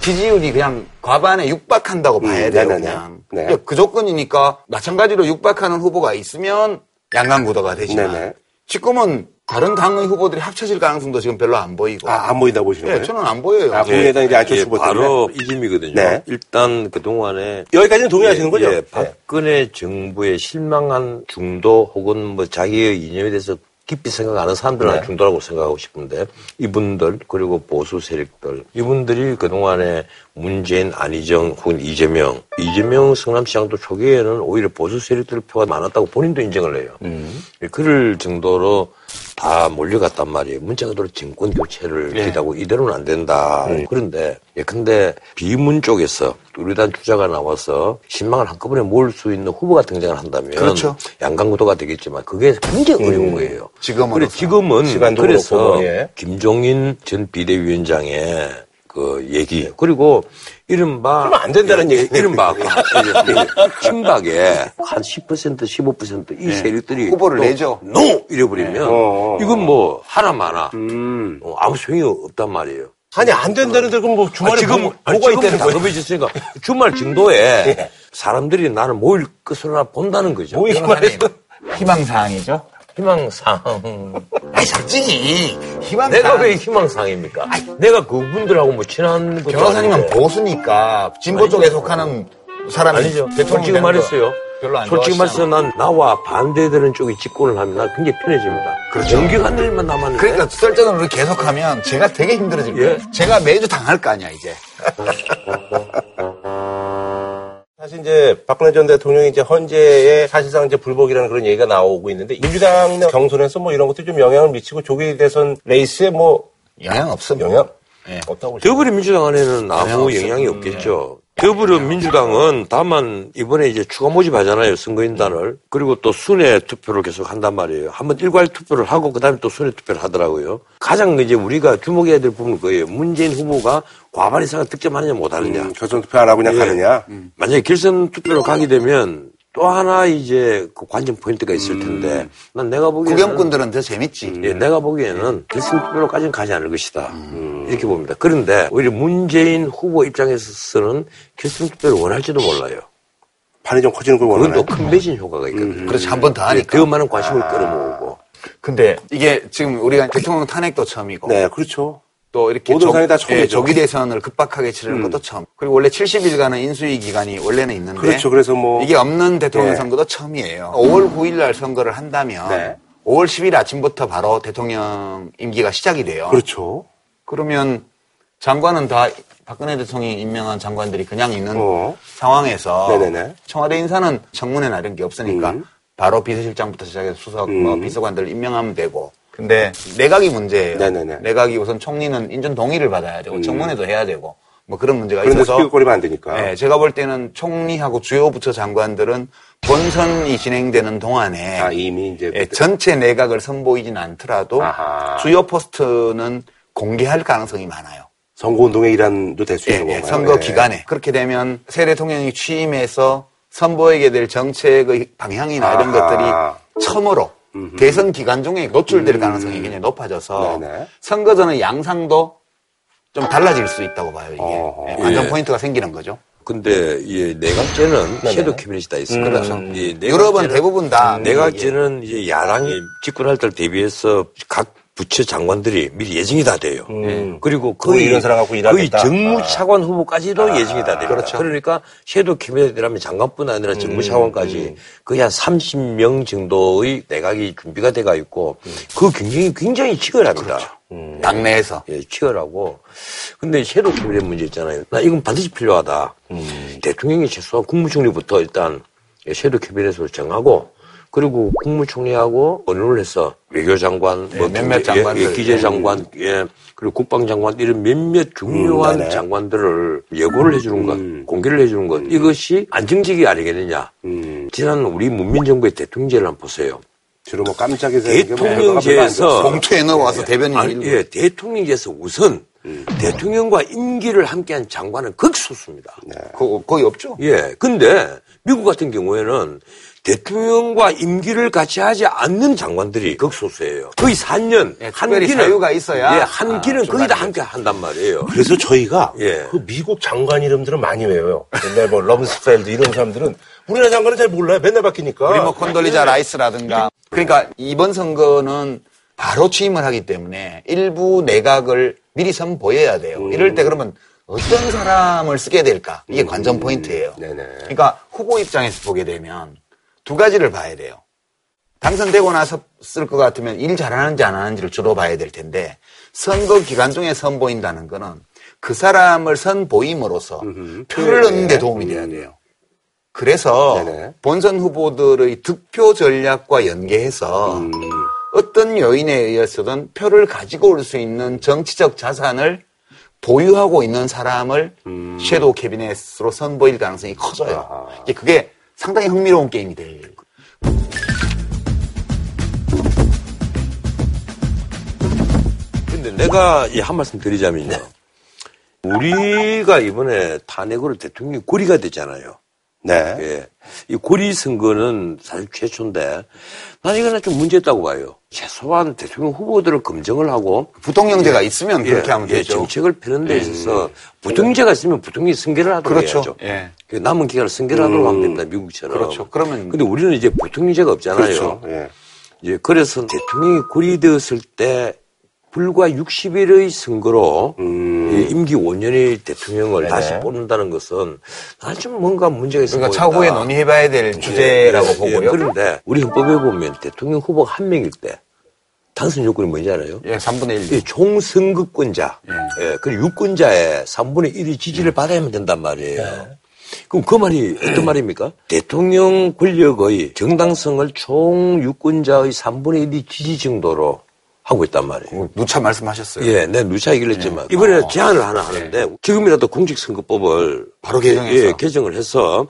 지지율이 그냥 과반에 육박한다고 봐야 음, 돼요. 네네네. 그냥 네. 그 조건이니까 마찬가지로 육박하는 후보가 있으면 양강구도가 되지만 네네. 지금은 다른 당의 후보들이 합쳐질 가능성도 지금 별로 안 보이고. 아, 안 보인다 보시는 네, 거예요? 저는 안 보여요. 아, 국민의당 이제 안철수 후보 때문에. 바로 이 점이거든요. 네. 일단 그동안에. 여기까지는 동의하시는 예, 거죠? 예, 박근혜 네. 정부에 실망한 중도 혹은 뭐 자기의 이념에 대해서 깊이 생각하는 사람들은 네. 중도라고 생각하고 싶은데 이분들 그리고 보수 세력들 이분들이 그동안에 문재인, 안희정 혹은 이재명 이재명 성남시장도 초기에는 오히려 보수 세력들 표가 많았다고 본인도 인정을 해요. 음. 그럴 정도로 다 몰려갔단 말이에요. 문자 그대로 정권 교체를 네. 기다고 이대로는 안 된다. 음. 그런데 예, 근데 비문 쪽에서 우리 당 주자가 나와서 신망을 한꺼번에 모을 수 있는 후보가 등장을 한다면 그렇죠. 양강구도가 되겠지만 그게 굉장히 음. 어려운 거예요. 지금은 그래, 지금은 그래서 높고, 예. 김종인 전 비대위원장의 그 얘기 네. 그리고 이른바 그러면 안 된다는 예, 얘기 이른바 친박에 한 십 퍼센트, 십오 퍼센트 이 네. 세력들이 후보를 내죠. NO! 이래버리면 네. 어, 어. 이건 뭐 하나 많아 음. 어, 아무 소용이 없단 말이에요. 아니 안 된다는 데 그럼 뭐 주말에 지금 뭐가 있다는 거예요? 지금 주말 정도에 네. 사람들이 나를 모일 것으로 본다는 거죠. 모일 것으로 희망사항이죠. 희망상. 아니, 솔직히. 희망상. 내가 왜 희망상입니까? 아니, 내가 그분들하고 뭐 친한 거. 변호사님은 보수니까. 진보 아니죠. 쪽에 속하는 사람이 아니죠. 솔직히 말했어요. 별로 안 솔직히 말해서 난 나와 반대되는 쪽이 집권을 하면 난 굉장히 편해집니다. 그렇죠. 정기관들만 남았는데. 그러니까 썰전으로 계속하면 제가 되게 힘들어질 거예요. 예. 제가 매주 당할 거 아니야, 이제. 사실 이제 박근혜 전 대통령이 이제 헌재에 사실상 이제 불복이라는 그런 얘기가 나오고 있는데 민주당 경선에서 뭐 이런 것들이 좀 영향을 미치고 조기 대선 레이스에 뭐 영향 없습니다. 영향 네. 없다고. 더불어민주당 안에는 아무 영향이 없음. 없겠죠. 네. 더불어민주당은 다만 이번에 이제 추가 모집하잖아요 선거인단을 그리고 또 순회 투표를 계속 한단 말이에요. 한번 일괄 투표를 하고 그다음에 또 순회 투표를 하더라고요. 가장 이제 우리가 주목해야 될 부분은 거예요. 문재인 후보가 과반 이상을 득점하느냐 못하느냐. 음, 결선 투표 안 하고 그냥 예. 가느냐. 음. 만약에 결선 투표로 가게 되면 또 하나 이제 그 관전 포인트가 있을 텐데 음. 난 내가 보기에는 구경꾼들은 더 재밌지. 음. 예, 내가 보기에는 결선 투표로까지는 가지 않을 것이다. 음. 이렇게 봅니다. 그런데 오히려 문재인 후보 입장에서는 결선 투표를 원할지도 몰라요. 판이 좀 커지는 걸 원하나요? 그건 또 큰 매진 효과가 있거든요. 음. 그렇지 한 번 더 하니까. 더 많은 관심을 아. 끌어모으고. 근데 이게 지금 우리가 대통령 탄핵도 처음이고. 네, 그렇죠. 또 이렇게 모든 상이 다 처음이죠. 예, 조기 대선을 급박하게 치르는 음. 것도 처음. 그리고 원래 칠십 일간의 인수위 기간이 원래는 있는데 그렇죠. 그래서 뭐 이게 없는 대통령 네. 선거도 처음이에요. 오월 구일 날 선거를 한다면 네. 오월 십일 아침부터 바로 대통령 임기가 시작이 돼요. 그렇죠. 그러면 장관은 다 박근혜 대통령이 임명한 장관들이 그냥 있는 어. 상황에서 네네네. 청와대 인사는 청문회나 이런 게 없으니까 음. 바로 비서실장부터 시작해서 수석, 음. 뭐 비서관들을 임명하면 되고. 근데 내각이 문제예요. 네네네. 내각이 우선 총리는 인준 동의를 받아야 되고 음. 청문회도 해야 되고 뭐 그런 문제가 그런데 있어서. 그런데 스피커거리면 안 되니까. 네, 제가 볼 때는 총리하고 주요 부처 장관들은 본선이 진행되는 동안에 아, 이미 이제 예, 전체 내각을 선보이진 않더라도 아하. 주요 포스트는 공개할 가능성이 많아요. 선거운동의 일환도 될 수 있는 예, 건가요? 선거 네. 기간에. 그렇게 되면 새 대통령이 취임해서 선보이게 될 정책의 방향이나 아하. 이런 것들이 처음으로 대선 기간 중에 노출될 음. 가능성이 굉장히 높아져서 네네. 선거 전의 양상도 좀 달라질 수 있다고 봐요. 이게 관전 예. 포인트가 생기는 거죠. 근데 이 내각제는 섀도우 캐비닛이 다 있습니다. 그렇죠. 이 유럽은 대부분 다 내각제는 이제 야당이 집권할 때를 대비해서 각 부처 장관들이 미리 예정이 다 돼요. 음. 그리고 거의, 이런 사람 갖고 거의 정무차관 후보까지도 아. 예정이 다 돼요. 그렇죠. 그러니까 섀도우 캐비닛이라면 장관뿐 아니라 정무차관까지 음. 거의 한 삼십 명 정도의 내각이 준비가 돼가 있고 음. 그 굉장히 굉장히 치열합니다. 그렇죠. 음. 당내에서 예, 치열하고 근데 섀도우 캐비닛 문제 있잖아요. 나 이건 반드시 필요하다. 음. 대통령이 최소한 국무총리부터 일단 섀도우 캐비닛으로 정하고. 그리고 국무총리하고 언론을 해서 외교장관, 네, 뭐 몇몇 장관, 예, 기재장관, 음. 예, 그리고 국방장관 이런 몇몇 중요한 음, 장관들을 예고를 해주는 것, 음. 공개를 해주는 것 음. 이것이 안정적이 아니겠느냐. 음. 지난 우리 문민정부의 대통령제를 한번 보세요. 주로 뭐 깜짝이서 대통령제에서 봉투에 넣어와서 대변인 예, 대통령제에서 우선 음. 대통령과 임기를 함께한 장관은 극소수입니다. 네. 거, 거의 없죠. 예, 근데 미국 같은 경우에는. 대통령과 임기를 같이 하지 않는 장관들이 극소수예요. 거의 사 년. 예, 한 기는 자유가 있어야. 예, 한 기는 아, 거의 다 함께 한단 말이에요. 그래서 저희가 예. 그 미국 장관 이름들은 많이 외워요. 맨날 뭐 럼스펠드 이런 사람들은 우리나라 장관은 잘 몰라요. 맨날 바뀌니까. 우리 뭐 콘돌리자 라이스라든가. 그러니까 이번 선거는 바로 취임을 하기 때문에 일부 내각을 미리 선보여야 돼요. 음. 이럴 때 그러면 어떤 사람을 쓰게 될까? 이게 음. 관전 포인트예요. 네네. 그러니까 후보 입장에서 보게 되면 두 가지를 봐야 돼요. 당선되고 나서 쓸 것 같으면 일 잘하는지 안 하는지를 주로 봐야 될 텐데 선거 기간 중에 선보인다는 거는 그 사람을 선보임으로써 음흠. 표를 네. 얻는 데 도움이 돼야 돼요. 그래서 네네. 본선 후보들의 득표 전략과 연계해서 음. 어떤 요인에 의해서든 표를 가지고 올 수 있는 정치적 자산을 보유하고 있는 사람을 음. 섀도우 캐비넷으로 선보일 가능성이 커져요. 아하. 그게 상당히 흥미로운 게임이 돼요. 근데 내가 한 말씀 드리자면요. 네. 우리가 이번에 탄핵으로 대통령이 고리가 됐잖아요. 네. 예. 이 고리 선거는 사실 최초인데, 난 이거는 좀 문제있다고 봐요. 최소한 대통령 후보들을 검증을 하고. 부통령제가 예. 있으면 그렇게 예. 하면 되죠. 예. 정책을 펴는 데 있어서. 예. 부통령제가 있으면 부통령이 승계를 하도록 그렇죠. 해야죠. 예. 남은 기간을 승계를 음. 하도록 하면 됩니다. 미국처럼. 그렇죠. 그러면. 근데 우리는 이제 부통령제가 없잖아요. 그렇죠. 예. 예. 그래서 대통령이 고리되었을 때, 불과 육십 일의 선거로 음. 임기 오 년의 대통령을 네네. 다시 뽑는다는 것은 난 좀 뭔가 문제가 있을 것 같다. 그러니까 차후에 논의해봐야 될 네. 주제라고 네. 보고요. 예. 그런데 우리 헌법에 보면 대통령 후보가 한 명일 때 당선 요건이 뭔지 알아요? 예, 삼분의 일. 예, 총선거권자, 예. 예, 그리고 유권자의 삼분의 일의 지지를 예. 받아야만 된단 말이에요. 예. 그럼 그 말이 어떤 말입니까? 대통령 권력의 정당성을 총 유권자의 삼분의 일의 지지 정도로 하고 있단 말이에요. 누차 말씀하셨어요. 예, 내 누차 얘기를 했지만 예. 이번에 어. 제안을 하나 하는데 예. 지금이라도 공직선거법을 바로 개정해서 예, 개정을 해서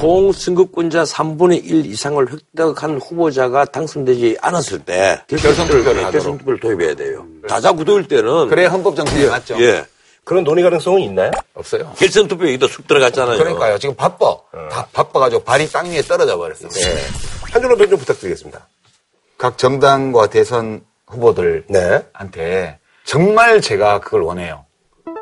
총 선거권자 삼분의 일 이상을 획득한 후보자가 당선되지 않았을 때 결선투표를 결선투표를 도입해야 돼요. 음. 다자구도일 때는 그래 헌법 정신이 예, 맞죠. 예. 그런 논의 가능성은 있나요? 없어요. 결선투표 얘기도 쑥 들어갔잖아요. 그러니까요. 지금 바빠. 어. 다 바빠가지고 발이 땅 위에 떨어져 버렸어요. 예. 한 줄로 변경 부탁드리겠습니다. 각 정당과 대선 후보들한테 네. 정말 제가 그걸 원해요.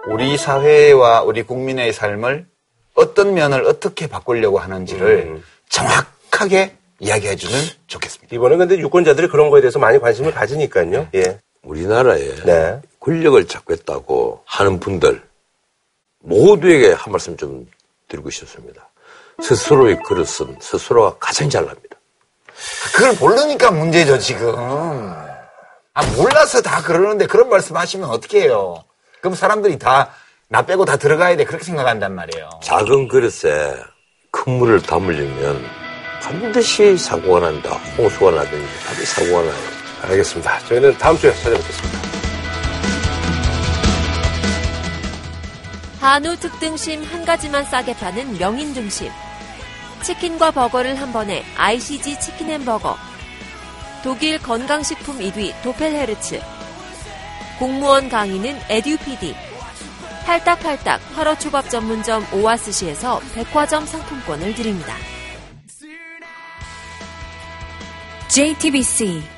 우리 사회와 우리 국민의 삶을 어떤 면을 어떻게 바꾸려고 하는지를 음. 정확하게 이야기해주면 좋겠습니다. 이번에 근데 유권자들이 그런 거에 대해서 많이 관심을 네. 가지니까요. 예. 우리나라에 네. 권력을 잡겠다고 하는 분들 모두에게 한 말씀 좀 드리고 싶습니다. 스스로의 그릇은 스스로가 가장 잘납니다. 그걸 모르니까 문제죠 지금. 아, 몰라서 다 그러는데 그런 말씀 하시면 어떻게 해요? 그럼 사람들이 다, 나 빼고 다 들어가야 돼. 그렇게 생각한단 말이에요. 작은 그릇에 큰 물을 담으려면 반드시 사고가 난다. 홍수가 나든지 반드시 사고가 나요. 알겠습니다. 저희는 다음 주에 찾아뵙겠습니다. 한우 특등심 한 가지만 싸게 파는 명인 등심. 치킨과 버거를 한 번에 아이씨지 치킨 앤 버거. 독일 건강식품 일 위 도펠헤르츠, 공무원 강의는 에듀피디, 팔딱팔딱 화로초밥 전문점 오아스시에서 백화점 상품권을 드립니다. 제이티비씨